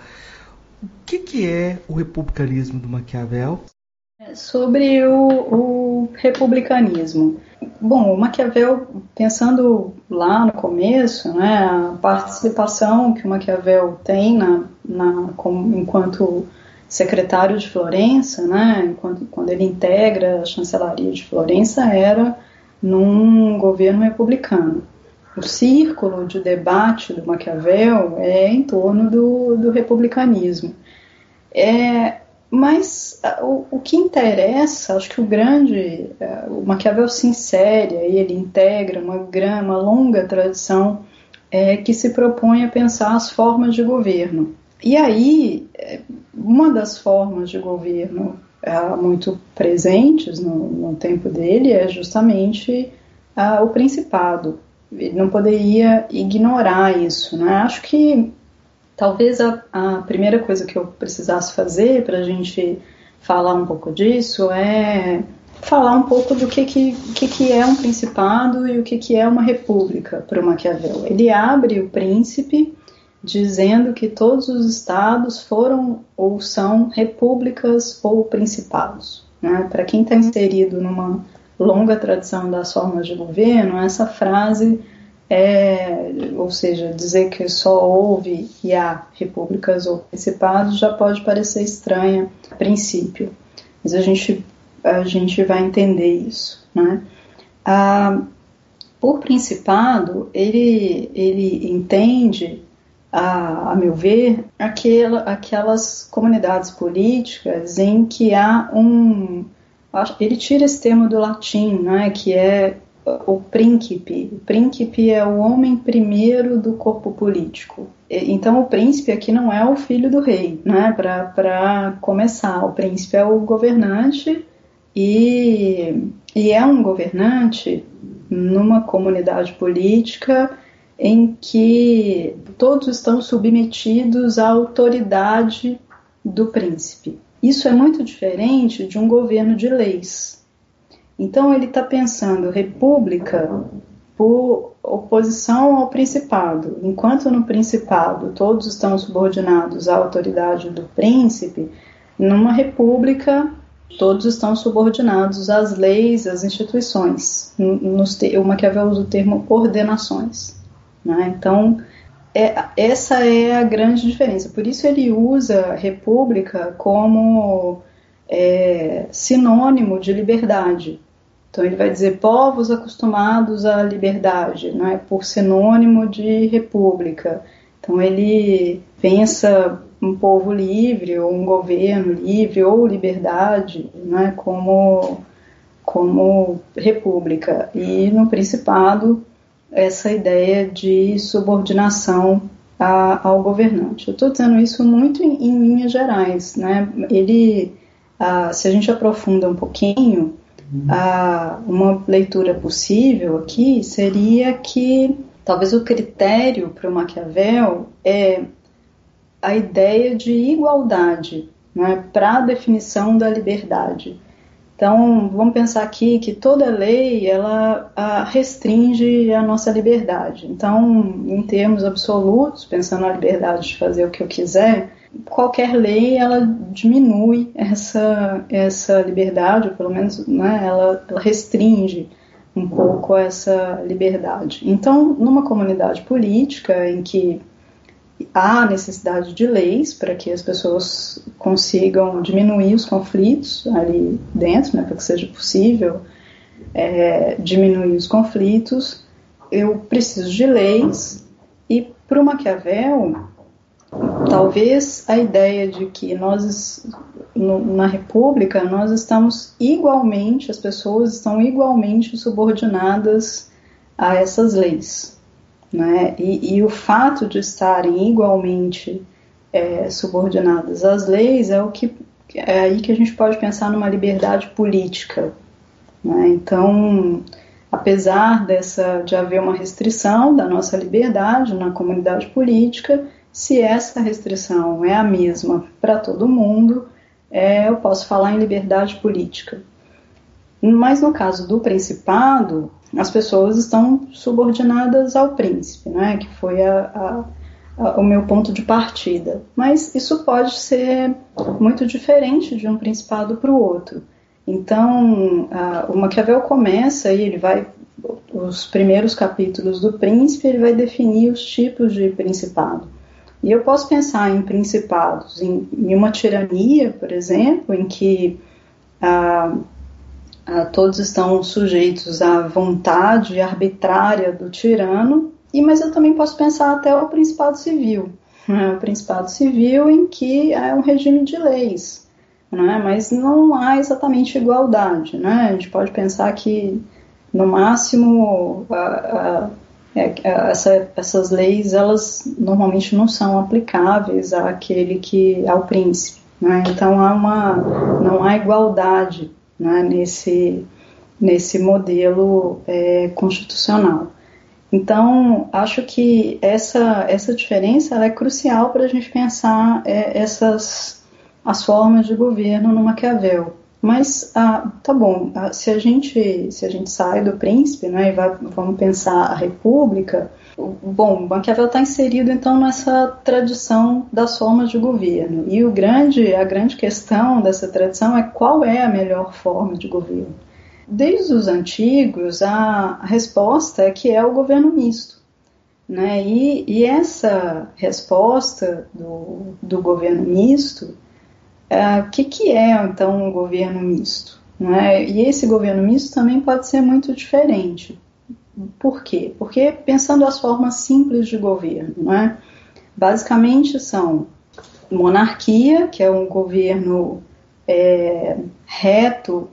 O que, que é o republicanismo do Maquiavel? Sobre o, o republicanismo. Bom, o Maquiavel, pensando lá no começo, né, a participação que o Maquiavel tem na, na, como, enquanto secretário de Florença, né, enquanto, quando ele integra a chancelaria de Florença, era num governo republicano. O círculo de debate do Maquiavel é em torno do, do republicanismo. É... Mas o, o que interessa, acho que o grande, o Maquiavel se insere, e ele integra uma, uma longa tradição é, que se propõe a pensar as formas de governo. E aí, uma das formas de governo é, muito presentes no, no tempo dele é justamente é, o principado. Ele não poderia ignorar isso, né? Acho que talvez a, a primeira coisa que eu precisasse fazer para a gente falar um pouco disso é falar um pouco do que, que, que, que é um principado e o que, que é uma república para o Maquiavel. Ele abre o príncipe dizendo que todos os estados foram ou são repúblicas ou principados, né? Para quem está inserido numa longa tradição das formas de governo, essa frase, é, ou seja, dizer que só houve e há repúblicas ou principados já pode parecer estranha a princípio, mas a gente, a gente vai entender isso, né? Ah, por principado, ele, ele entende, a, a meu ver, aquela, aquelas comunidades políticas em que há um... Ele tira esse termo do latim, né, que é o príncipe. O príncipe é o homem primeiro do corpo político. Então, o príncipe aqui não é o filho do rei, né, para começar. O príncipe é o governante e, e é um governante numa comunidade política em que todos estão submetidos à autoridade do príncipe. Isso é muito diferente de um governo de leis. Então, ele está pensando república por oposição ao principado. Enquanto no principado todos estão subordinados à autoridade do príncipe, numa república todos estão subordinados às leis, às instituições. O Maquiavel usa o termo ordenações, né? Então, É, essa é a grande diferença. Por isso ele usa república como é, sinônimo de liberdade. Então ele vai dizer povos acostumados à liberdade, não é, por sinônimo de república. Então ele pensa um povo livre, ou um governo livre, ou liberdade, não é, como, como república. E no principado, essa ideia de subordinação a, ao governante. Eu estou dizendo isso muito em, em linhas gerais, né? Ele, ah, se a gente aprofunda um pouquinho, uhum. ah, uma leitura possível aqui seria que talvez o critério para o Maquiavel é a ideia de igualdade, né, para a definição da liberdade. Então, vamos pensar aqui que toda lei, ela a restringe a nossa liberdade. Então, em termos absolutos, pensando na liberdade de fazer o que eu quiser, qualquer lei, ela diminui essa, essa liberdade, ou pelo menos, né, ela, ela restringe um pouco essa liberdade. Então, numa comunidade política em que há necessidade de leis para que as pessoas consigam diminuir os conflitos ali dentro, né, para que seja possível é, diminuir os conflitos. Eu preciso de leis, e para o Maquiavel, talvez a ideia de que nós, no, na República, nós estamos igualmente, as pessoas estão igualmente subordinadas a essas leis. Né? E, e o fato de estarem igualmente é, subordinadas às leis é o que é aí que a gente pode pensar numa liberdade política, né? Então, apesar dessa, de haver uma restrição da nossa liberdade na comunidade política, se essa restrição é a mesma para todo mundo, é, eu posso falar em liberdade política. Mas no caso do principado, as pessoas estão subordinadas ao príncipe, né, que foi a, a, a, o meu ponto de partida. Mas isso pode ser muito diferente de um principado para o outro. Então, a, o Maquiavel começa e ele vai, os primeiros capítulos do príncipe, ele vai definir os tipos de principado. E eu posso pensar em principados, em, em uma tirania, por exemplo, em que a todos estão sujeitos à vontade arbitrária do tirano, e, mas eu também posso pensar até o principado civil, né? O principado civil em que é um regime de leis, né? Mas não há exatamente igualdade, né? A gente pode pensar que, no máximo, a, a, a, essa, essas leis, elas normalmente não são aplicáveis àquele que, ao príncipe, né? Então há uma, não há igualdade, né, nesse, nesse modelo é, constitucional. Então, acho que essa, essa diferença ela é crucial para a gente pensar é, essas, as formas de governo no Maquiavel. Mas, ah, tá bom, se a gente, se a gente sai do príncipe, né, e vai, vamos pensar a república, bom, Maquiavel está inserido, então, nessa tradição das formas de governo. E o grande, a grande questão dessa tradição é qual é a melhor forma de governo. Desde os antigos, a resposta é que é o governo misto, né? E, e essa resposta do, do governo misto, o que, que é, então, um governo misto? Né? E esse governo misto também pode ser muito diferente. Por quê? Porque pensando as formas simples de governo, né? Basicamente são monarquia, que é um governo é, reto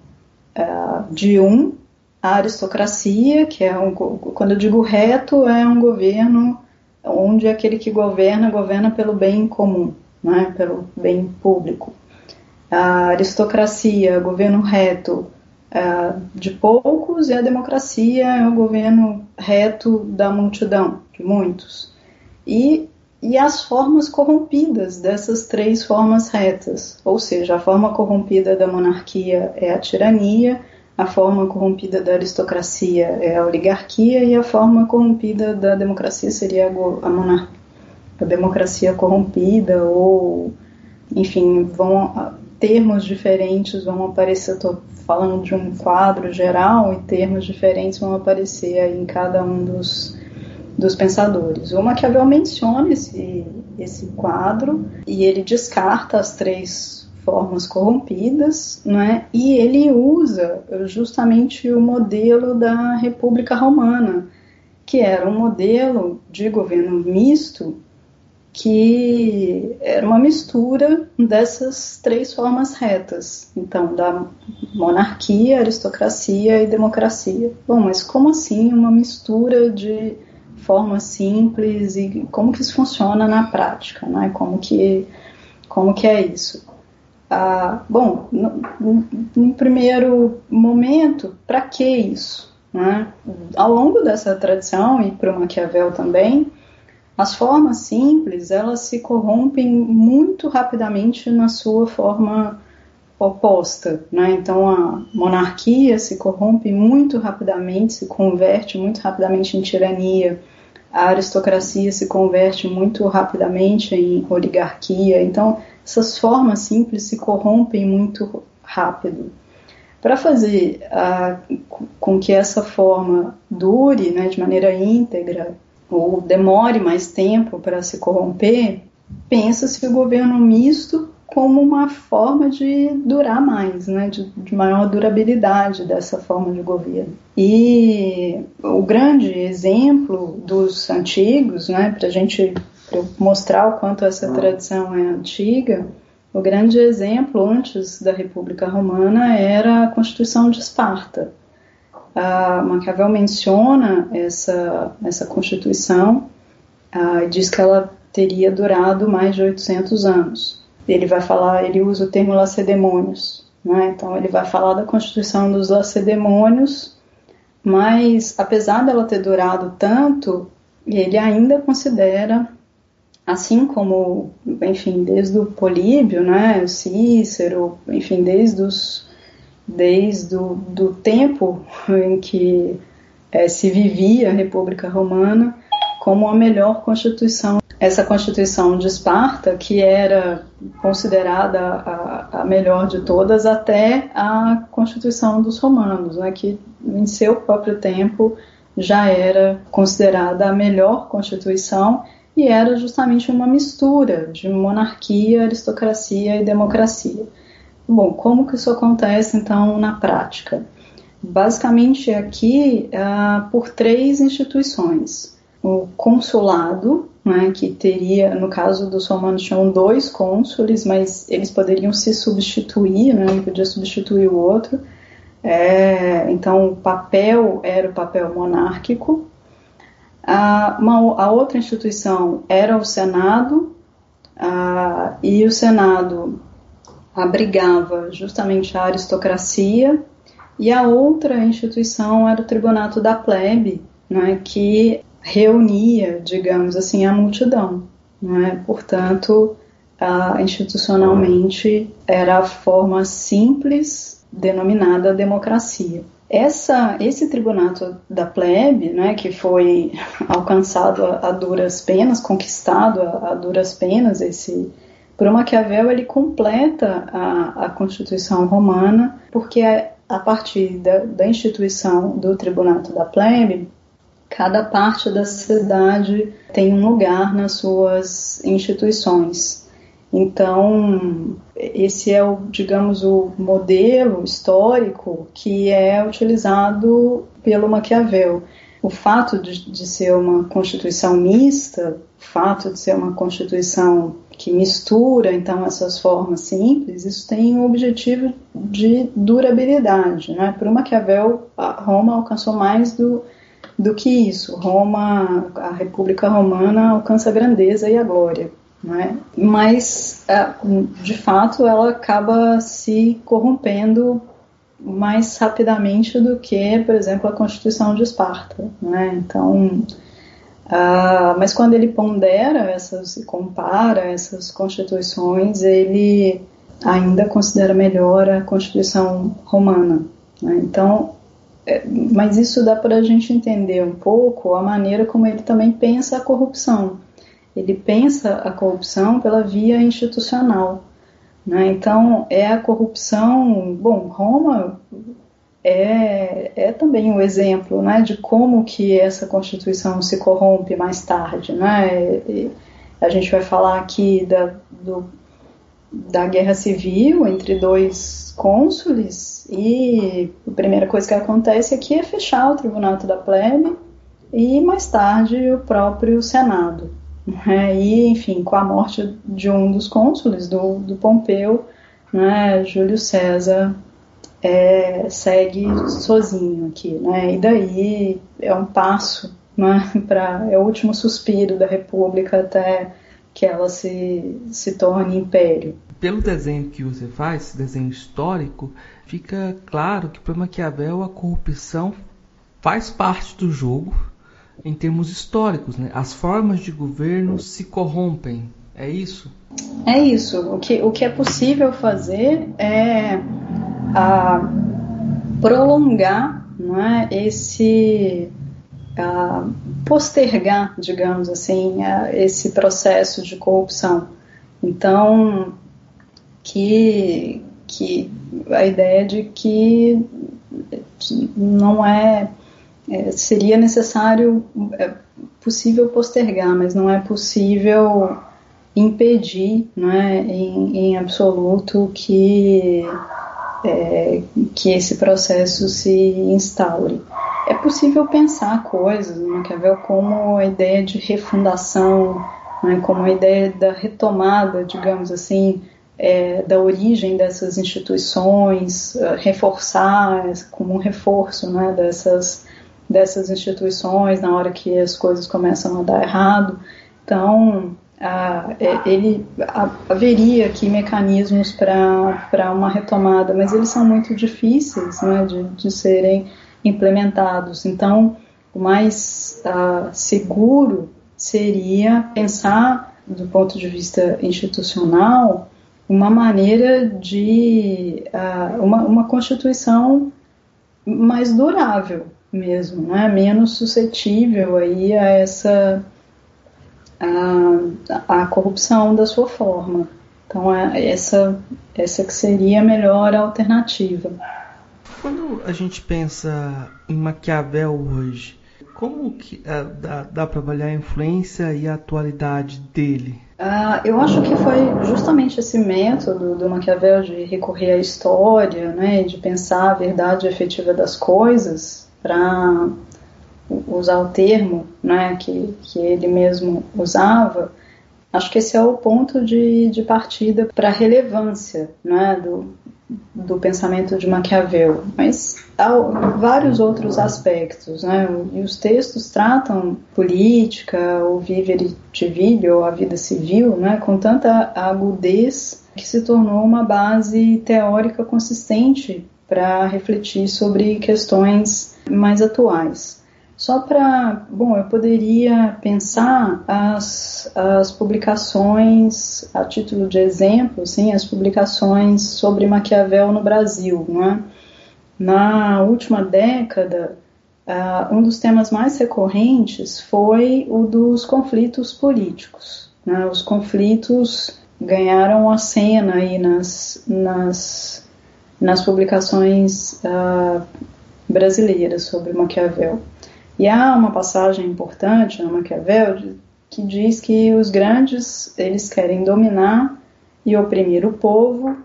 é, de um, a aristocracia, que é um, quando eu digo reto, é um governo onde aquele que governa, governa pelo bem comum, né? Pelo bem público. A aristocracia, governo reto uh, de poucos, e a democracia é o governo reto da multidão, de muitos. E, e as formas corrompidas dessas três formas retas, ou seja, a forma corrompida da monarquia é a tirania, a forma corrompida da aristocracia é a oligarquia, e a forma corrompida da democracia seria a, a monarquia, a democracia corrompida, ou, enfim, vão... termos diferentes vão aparecer, estou falando de um quadro geral, e termos diferentes vão aparecer aí em cada um dos, dos pensadores. O Maquiavel menciona esse, esse quadro, e ele descarta as três formas corrompidas, né? E ele usa justamente o modelo da República Romana, que era um modelo de governo misto, que era uma mistura dessas três formas retas, então da monarquia, aristocracia e democracia. Bom, mas como assim uma mistura de formas simples, e como que isso funciona na prática, né? Como que, como que é isso? Ah, bom, no, no primeiro momento, para que isso? Né? Ao longo dessa tradição, e para o Maquiavel também, as formas simples, elas se corrompem muito rapidamente na sua forma oposta, né? Então, a monarquia se corrompe muito rapidamente, se converte muito rapidamente em tirania. A aristocracia se converte muito rapidamente em oligarquia. Então, essas formas simples se corrompem muito rápido. Para fazer a, com que essa forma dure, né, de maneira íntegra, ou demore mais tempo para se corromper, pensa-se o governo misto como uma forma de durar mais, né? de, de maior durabilidade dessa forma de governo. E o grande exemplo dos antigos, né? para a gente pra mostrar o quanto essa tradição é antiga, o grande exemplo antes da República Romana era a Constituição de Esparta. Uh, Maquiavel menciona essa, essa Constituição uh, e diz que ela teria durado mais de oitocentos anos. Ele vai falar, ele usa o termo lacedemônios, né? Então ele vai falar da Constituição dos lacedemônios, mas apesar dela ter durado tanto, ele ainda considera, assim como, enfim, desde o Políbio, né? O Cícero, enfim, desde os desde o do tempo em que é, se vivia a República Romana, como a melhor Constituição. Essa Constituição de Esparta, que era considerada a, a melhor de todas, até a Constituição dos Romanos, né, que em seu próprio tempo já era considerada a melhor Constituição, e era justamente uma mistura de monarquia, aristocracia e democracia. Bom, como que isso acontece, então, na prática? Basicamente, aqui, ah, por três instituições. O consulado, né, que teria, no caso dos romanos, tinham dois cônsules, mas eles poderiam se substituir, né, um podia substituir o outro. É, então, o papel era o papel monárquico. Ah, uma, a outra instituição era o Senado, ah, e o Senado abrigava justamente a aristocracia, e a outra instituição era o Tribunato da Plebe, né, que reunia, digamos assim, a multidão. Né? Portanto, a, institucionalmente, era a forma simples denominada democracia. Essa, esse Tribunato da Plebe, né, que foi alcançado a, a duras penas, conquistado a, a duras penas, esse Para Maquiavel, ele completa a, a Constituição Romana, porque a partir da, da instituição do Tribunato da Plebe, cada parte da cidade tem um lugar nas suas instituições. Então, esse é, o, digamos, o modelo histórico que é utilizado pelo Maquiavel. O fato de, de ser uma constituição mista, o fato de ser uma constituição que mistura, então, essas formas simples, isso tem um objetivo de durabilidade, né? Para o Maquiavel, a Roma alcançou mais do, do que isso. Roma, a República Romana alcança a grandeza e a glória, né? Mas, de fato, ela acaba se corrompendo mais rapidamente do que, por exemplo, a Constituição de Esparta, né? Então, ah, mas quando ele pondera essas e compara essas constituições, ele ainda considera melhor a Constituição Romana, né? Então, é, mas isso dá para a gente entender um pouco a maneira como ele também pensa a corrupção. Ele pensa a corrupção pela via institucional, né? Então, é a corrupção... Bom, Roma é, é também um exemplo, né, de como que essa Constituição se corrompe mais tarde, né? E a gente vai falar aqui da, do, da Guerra Civil entre dois cônsules, e a primeira coisa que acontece aqui é fechar o Tribunato da Plebe e, mais tarde, o próprio Senado. É, e, enfim, com a morte de um dos cônsules, do, do Pompeu, né, Júlio César é, segue sozinho aqui, né? E daí é um passo, né, pra, é o último suspiro da República até que ela se, se torne império. Pelo desenho que você faz, desenho histórico, fica claro que para Maquiavel a corrupção faz parte do jogo. Em termos históricos, né? As formas de governo se corrompem, é isso? É isso. O que, o que é possível fazer é ah, prolongar, não é, esse... Ah, postergar, digamos assim, ah, esse processo de corrupção. Então, que, que a ideia de que não é... É, seria necessário, é possível postergar, mas não é possível impedir, né, em, em absoluto que, é, que esse processo se instaure. É possível pensar coisas, né, como a ideia de refundação, né, como a ideia da retomada, digamos assim, É, da origem dessas instituições, reforçar, como um reforço, né, dessas, dessas instituições na hora que as coisas começam a dar errado. Então, a, ele, a, haveria aqui mecanismos para uma retomada, mas eles são muito difíceis, né, de, de serem implementados. Então, o mais a, seguro seria pensar, do ponto de vista institucional, uma maneira de... Uh, uma, uma constituição mais durável mesmo, né? Menos suscetível aí a essa... a, a corrupção da sua forma. Então, é essa, essa que seria a melhor alternativa. Quando a gente pensa em Maquiavel hoje, como que uh, dá, dá para avaliar a influência e a atualidade dele? Uh, eu acho que foi justamente esse método do Maquiavel de recorrer à história, né, de pensar a verdade efetiva das coisas, para usar o termo, né, que, que ele mesmo usava. Acho que esse é o ponto de, de partida para a relevância, né, do, do pensamento de Maquiavel. Mas há vários outros aspectos, né? E os textos tratam política, o vivere civile, ou a vida civil, né, com tanta agudez que se tornou uma base teórica consistente para refletir sobre questões mais atuais. Só para... Bom, eu poderia pensar as, as publicações, a título de exemplo, sim, as publicações sobre Maquiavel no Brasil, né? Na última década, uh, um dos temas mais recorrentes foi o dos conflitos políticos, né? Os conflitos ganharam a cena aí nas... nas nas publicações uh, brasileiras sobre Maquiavel. E há uma passagem importante no Maquiavel que diz que os grandes, eles querem dominar e oprimir o povo,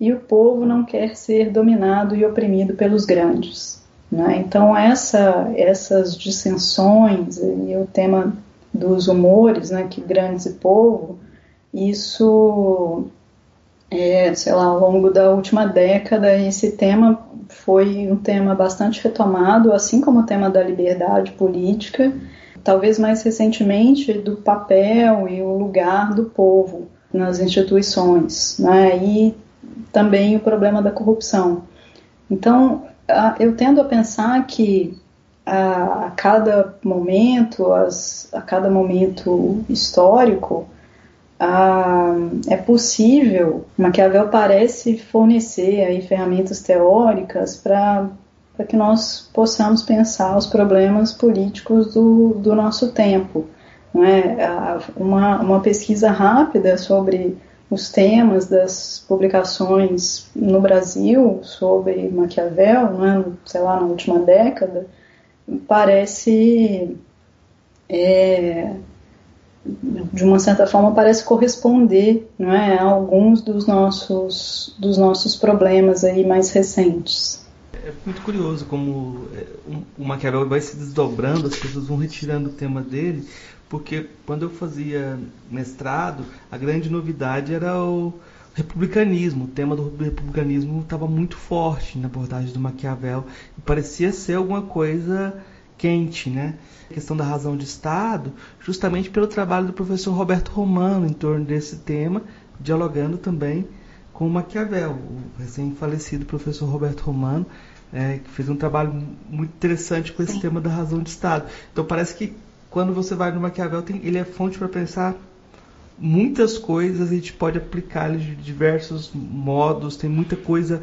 e o povo não quer ser dominado e oprimido pelos grandes, né? Então essa, essas dissensões e o tema dos humores, né, que grandes e povo, isso, é, sei lá, ao longo da última década, esse tema foi um tema bastante retomado, assim como o tema da liberdade política, talvez mais recentemente do papel e o lugar do povo nas instituições, né, e também o problema da corrupção. Então, eu tendo a pensar que a, a cada momento, as, a cada momento histórico, a, é possível, Maquiavel parece fornecer aí ferramentas teóricas para para que nós possamos pensar os problemas políticos do, do nosso tempo, não é? Uma, uma pesquisa rápida sobre os temas das publicações no Brasil sobre Maquiavel, não é? Sei lá, na última década, parece, é, de uma certa forma, parece corresponder, não é, a alguns dos nossos, dos nossos problemas aí mais recentes. É muito curioso como o Maquiavel vai se desdobrando, as pessoas vão retirando o tema dele, porque quando eu fazia mestrado, a grande novidade era o republicanismo. O tema do republicanismo estava muito forte na abordagem do Maquiavel e parecia ser alguma coisa quente, né? A questão da razão de Estado, justamente pelo trabalho do professor Roberto Romano em torno desse tema, dialogando também com o Maquiavel, o recém-falecido professor Roberto Romano, é, que fez um trabalho muito interessante com esse Sim. tema da razão de Estado. Então parece que quando você vai no Maquiavel, tem, ele é fonte para pensar muitas coisas, a gente pode aplicar ele de diversos modos, tem muita coisa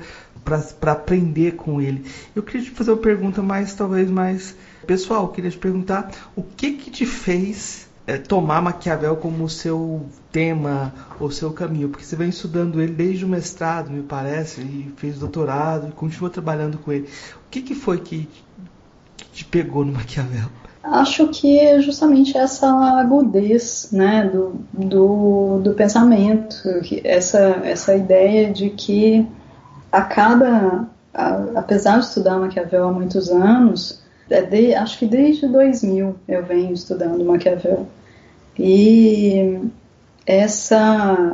para aprender com ele. Eu queria te fazer uma pergunta mais, talvez mais pessoal, eu queria te perguntar o que que te fez tomar Maquiavel como seu tema ou seu caminho, porque você vem estudando ele desde o mestrado, me parece, e fez doutorado e continua trabalhando com ele. O que, que foi que te pegou no Maquiavel? Acho que é justamente essa agudez, né, do, do, do pensamento, essa, essa ideia de que a cada, a, apesar de estudar Maquiavel há muitos anos, é de, acho que desde dois mil eu venho estudando Maquiavel. E essa,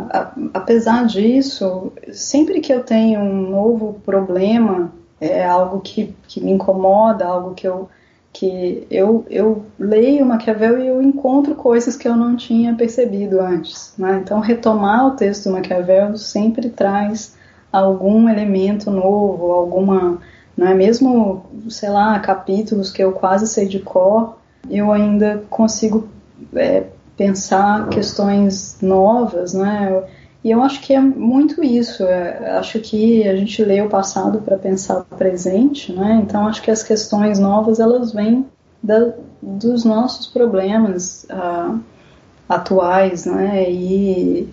a, apesar disso, sempre que eu tenho um novo problema, é algo que, que me incomoda, algo que, eu, que eu, eu leio Maquiavel e eu encontro coisas que eu não tinha percebido antes, né? Então, retomar o texto do Maquiavel sempre traz algum elemento novo, alguma... Não é mesmo, sei lá, capítulos que eu quase sei de cor, eu ainda consigo é, pensar questões novas, né? E eu acho que é muito isso. É, acho que a gente lê o passado para pensar o presente, né? Então acho que as questões novas elas vêm da, dos nossos problemas ah, atuais, né? E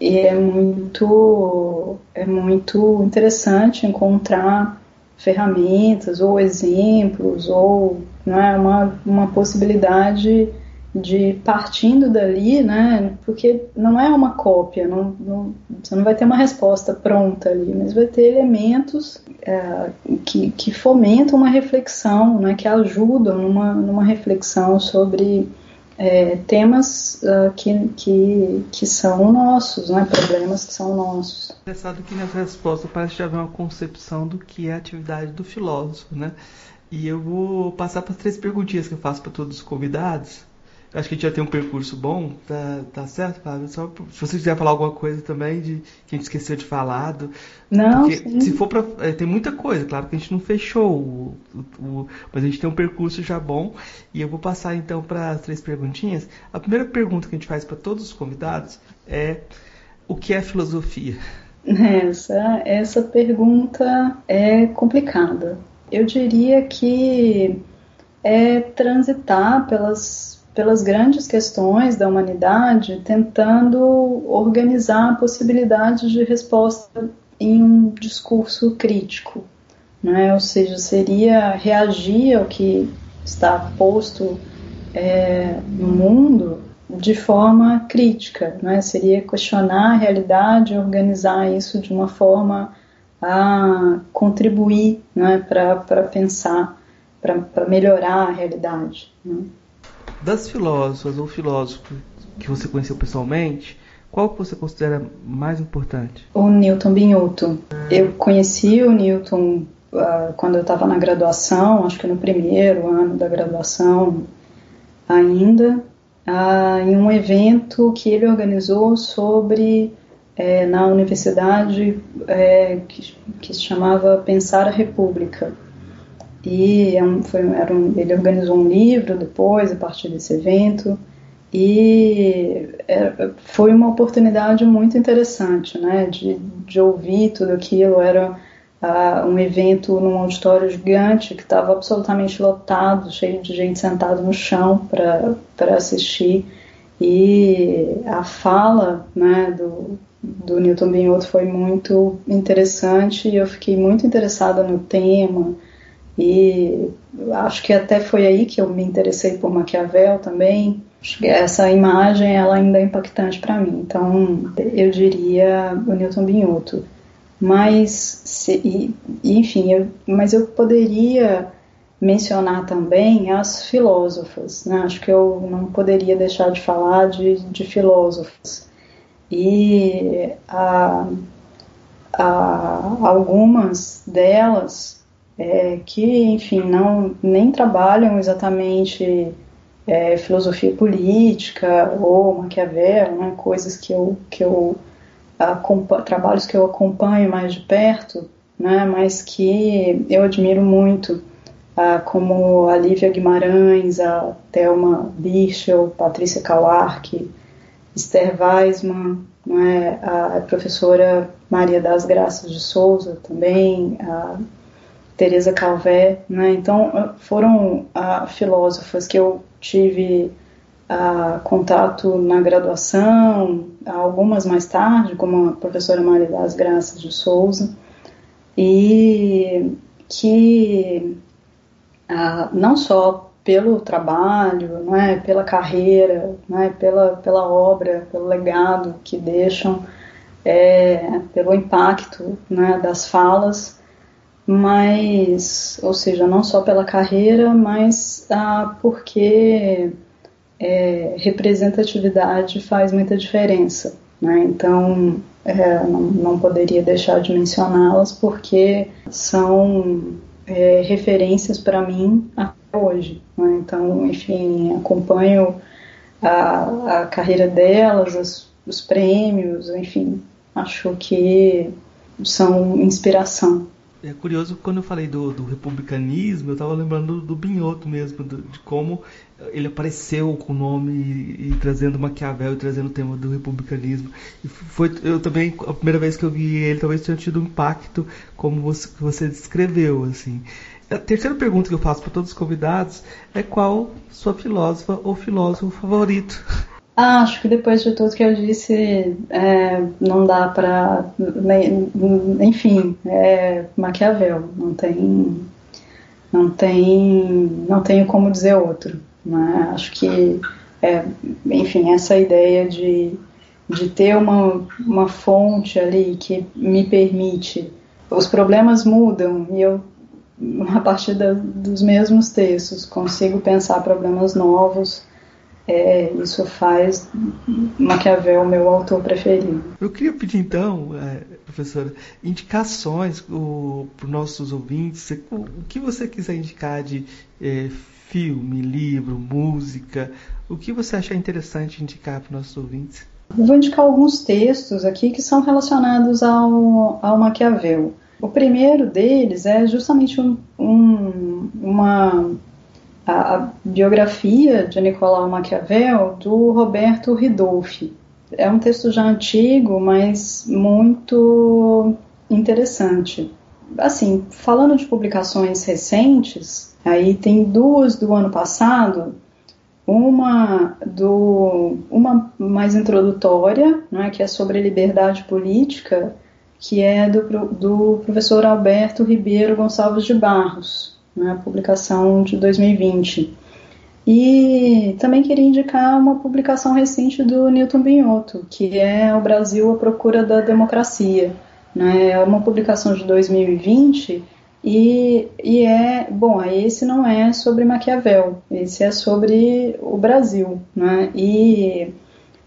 e é muito é muito interessante encontrar ferramentas ou exemplos ou, né, uma, uma possibilidade de partindo dali, né, porque não é uma cópia, não, não, você não vai ter uma resposta pronta ali, mas vai ter elementos é, que, que fomentam uma reflexão, né, que ajudam numa, numa reflexão sobre é, temas uh, que, que, que são nossos, né, problemas que são nossos. Interessado que nessa resposta parece já haver uma concepção do que é a atividade do filósofo, né? E eu vou passar para as três perguntinhas que eu faço para todos os convidados. Eu acho que a gente já tem um percurso bom, tá, tá certo, Flávia? Só, se você quiser falar alguma coisa também de que a gente esqueceu de falar. Do, não, porque, sim. Se for para é, tem muita coisa, claro que a gente não fechou, o, o, o, mas a gente tem um percurso já bom. E eu vou passar então para as três perguntinhas. A primeira pergunta que a gente faz para todos os convidados é: o que é filosofia? Essa, essa pergunta é complicada. Eu diria que é transitar pelas, pelas grandes questões da humanidade, tentando organizar possibilidades de resposta em um discurso crítico, né? Ou seja, seria reagir ao que está posto é, no mundo de forma crítica, né? Seria questionar a realidade, organizar isso de uma forma a contribuir, né, para pensar, para melhorar a realidade, né? Das filósofas ou filósofos que você conheceu pessoalmente, qual que você considera mais importante? O Newton Bignotto. Eu conheci o Newton uh, quando eu estava na graduação, acho que no primeiro ano da graduação ainda, uh, em um evento que ele organizou sobre... É, na universidade é, que, que se chamava Pensar a República, e é um, foi, era um, ele organizou um livro depois a partir desse evento, e é, foi uma oportunidade muito interessante, né, de, de ouvir tudo aquilo. Era uh, um evento num auditório gigante que estava absolutamente lotado, cheio de gente sentada no chão para assistir, e a fala, né, do do Newton Bignotto foi muito interessante, e eu fiquei muito interessada no tema, e acho que até foi aí que eu me interessei por Maquiavel também. Essa imagem, ela ainda é impactante para mim, então eu diria o Newton Bignotto. Mas se, e, enfim, eu, mas eu poderia mencionar também as filósofas, né? Acho que eu não poderia deixar de falar de, de filósofas. E a, a, algumas delas é, que, enfim, não, nem trabalham exatamente é, filosofia política ou Maquiavel, né, coisas que eu, que eu acompanho, trabalhos que eu acompanho mais de perto, né, mas que eu admiro muito, ah, como a Lívia Guimarães, a Thelma Birchel, Patrícia Kawark, Esther Weisman, né, a professora Maria das Graças de Souza também, a Teresa Calvé, né? Então foram ah, filósofas que eu tive ah, contato na graduação, algumas mais tarde, como a professora Maria das Graças de Souza, e que ah, não só pelo trabalho, né, pela carreira, né, pela, pela obra, pelo legado que deixam, é, pelo impacto, né, das falas, mas, ou seja, não só pela carreira, mas ah, porque é, representatividade faz muita diferença, né? Então é, não, não poderia deixar de mencioná-las, porque são é, referências para mim até hoje, né? Então, enfim, acompanho a, a carreira delas, os, os prêmios, enfim, acho que são inspiração. É curioso, quando eu falei do, do republicanismo, eu estava lembrando do, do Bignotto mesmo, do, de como ele apareceu com o nome e, e trazendo Maquiavel e trazendo o tema do republicanismo. E foi, eu também, a primeira vez que eu vi ele, talvez tenha tido um impacto como você, você descreveu, assim. A terceira pergunta que eu faço para todos os convidados é qual sua filósofa ou filósofo favorito? Ah, acho que depois de tudo que eu disse, é, não dá para... Enfim, é Maquiavel. Não tem, não tem, não tenho como dizer outro, né? Acho que, é, enfim, essa ideia de, de ter uma, uma fonte ali que me permite... Os problemas mudam e eu, a partir da, dos mesmos textos, consigo pensar problemas novos. É, isso faz Maquiavel meu autor preferido. Eu queria pedir então, é, professora, indicações para os nossos ouvintes, o, o que você quiser indicar de é, filme, livro, música, o que você achar interessante indicar para os nossos ouvintes? Eu vou indicar alguns textos aqui que são relacionados ao, ao Maquiavel. O primeiro deles é justamente um, um, uma... a biografia de Nicolau Maquiavel, do Roberto Ridolfi. É um texto já antigo, mas muito interessante. Assim, falando de publicações recentes, aí tem duas do ano passado, uma, do, uma mais introdutória, né, que é sobre liberdade política, que é do, do professor Alberto Ribeiro Gonçalves de Barros, na publicação de dois mil e vinte. E também queria indicar uma publicação recente do Newton Bignotto, que é O Brasil à Procura da Democracia. Né? É uma publicação de dois mil e vinte e, e é... Bom, esse não é sobre Maquiavel, esse é sobre o Brasil. Né? E,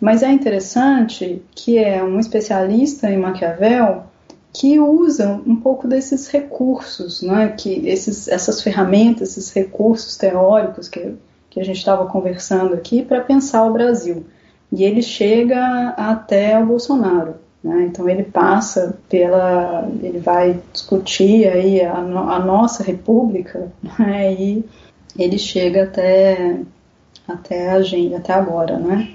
mas é interessante que é um especialista em Maquiavel que usa um pouco desses recursos, né? que esses, essas ferramentas, esses recursos teóricos que... que a gente estava conversando aqui, para pensar o Brasil. E ele chega até o Bolsonaro, né? Então ele passa pela... ele vai discutir aí a, a nossa república, né? E ele chega até, até a gente, até agora, né?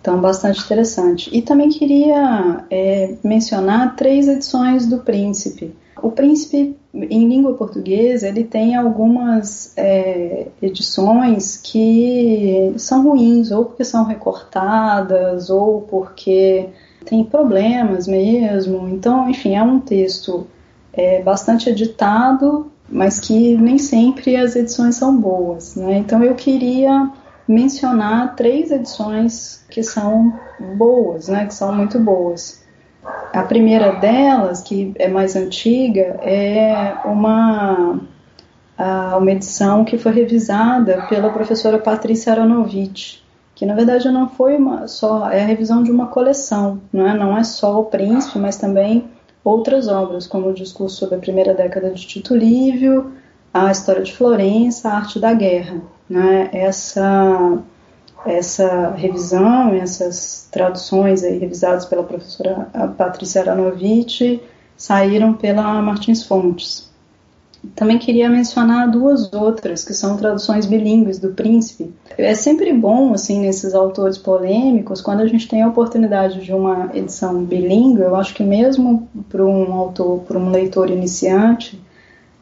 Então, bastante interessante. E também queria é, mencionar três edições do Príncipe. O Príncipe, em língua portuguesa, ele tem algumas é, edições que são ruins, ou porque são recortadas, ou porque tem problemas mesmo. Então, enfim, é um texto é, bastante editado, mas que nem sempre as edições são boas, né? Então, eu queria mencionar três edições que são boas, né? Que são muito boas. A primeira delas, que é mais antiga, é uma, uma edição que foi revisada pela professora Patrícia Aronovitch, que na verdade não foi uma só, é a revisão de uma coleção, não é, não é só O Príncipe, mas também outras obras, como o Discurso sobre a Primeira Década de Tito Lívio, a História de Florença, A Arte da Guerra. Né? Essa... Essa revisão, essas traduções aí revisadas pela professora Patrícia Aronovitch saíram pela Martins Fontes. Também queria mencionar duas outras, que são traduções bilíngues do Príncipe. É sempre bom, assim, nesses autores polêmicos, quando a gente tem a oportunidade de uma edição bilíngue, eu acho que mesmo para um autor, para um leitor iniciante,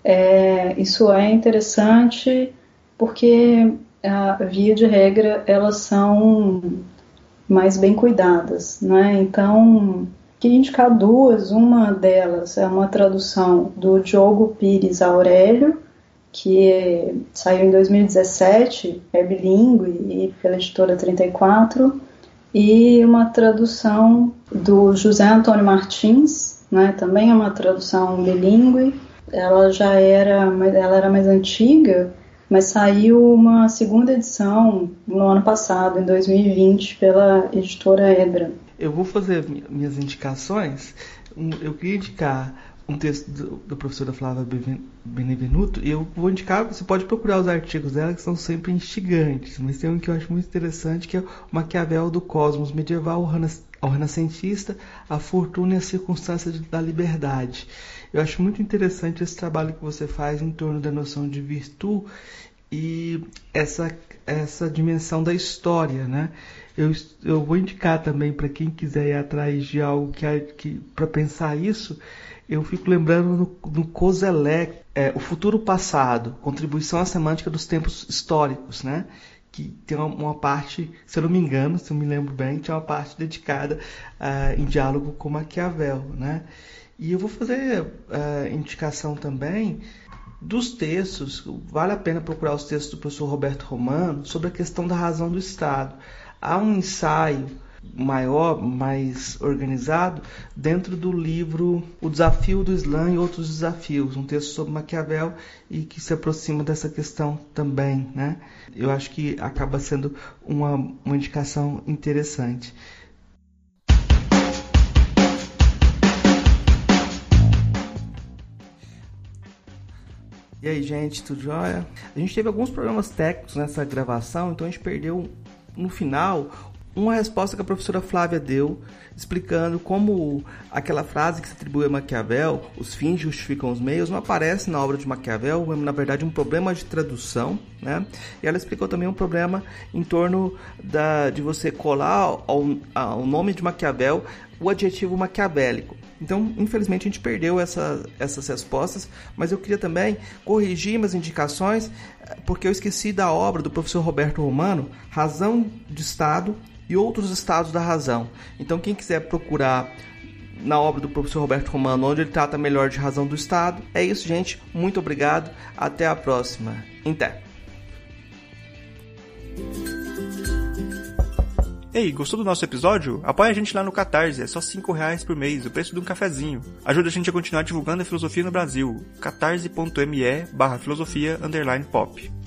é, isso é interessante porque... Uh, via de regra, elas são mais bem cuidadas, né? Então, queria indicar duas. Uma delas é uma tradução do Diogo Pires Aurélio, que saiu em dois mil e dezessete, é bilíngue, e pela editora trinta e quatro, e uma tradução do José Antônio Martins, né? Também é uma tradução bilíngue, ela já era, ela era mais antiga, mas saiu uma segunda edição no ano passado, em dois mil e vinte, pela editora Edra. Eu vou fazer minhas indicações. Eu queria indicar um texto do, da professora Flávia Benevenuto, e eu vou indicar, você pode procurar os artigos dela, que são sempre instigantes, mas tem um que eu acho muito interessante, que é o Maquiavel do Cosmos Medieval ao Renascentista, a Fortuna e a Circunstância da Liberdade. Eu acho muito interessante esse trabalho que você faz em torno da noção de virtude e essa, essa dimensão da história, né? Eu, eu vou indicar também para quem quiser ir atrás de algo que, que para pensar isso, eu fico lembrando do Kozelek, é, O Futuro Passado, Contribuição à Semântica dos Tempos Históricos, né? Que tem uma, uma parte, se eu não me engano, se eu me lembro bem, tem uma parte dedicada uh, em diálogo com Maquiavel, né? E eu vou fazer a uh, indicação também dos textos. Vale a pena procurar os textos do professor Roberto Romano sobre a questão da razão do Estado. Há um ensaio maior, mais organizado, dentro do livro O Desafio do Islã e Outros Desafios, um texto sobre Maquiavel e que se aproxima dessa questão também, né? Eu acho que acaba sendo uma, uma indicação interessante. E aí, gente, tudo jóia? A gente teve alguns problemas técnicos nessa gravação, então a gente perdeu, no final, uma resposta que a professora Flávia deu, explicando como aquela frase que se atribui a Maquiavel, os fins justificam os meios, não aparece na obra de Maquiavel, é, na verdade, um problema de tradução, né? E ela explicou também um problema em torno da, de você colar ao, ao nome de Maquiavel o adjetivo maquiavélico. Então, infelizmente, a gente perdeu essa, essas respostas, mas eu queria também corrigir minhas indicações, porque eu esqueci da obra do professor Roberto Romano, Razão de Estado e Outros Estados da Razão. Então, quem quiser procurar na obra do professor Roberto Romano, onde ele trata melhor de razão do Estado. É isso, gente. Muito obrigado. Até a próxima. Até. Ei, gostou do nosso episódio? Apoie a gente lá no Catarse, é só cinco reais por mês, o preço de um cafezinho. Ajuda a gente a continuar divulgando a filosofia no Brasil. catarse ponto me barra filosofia underline pop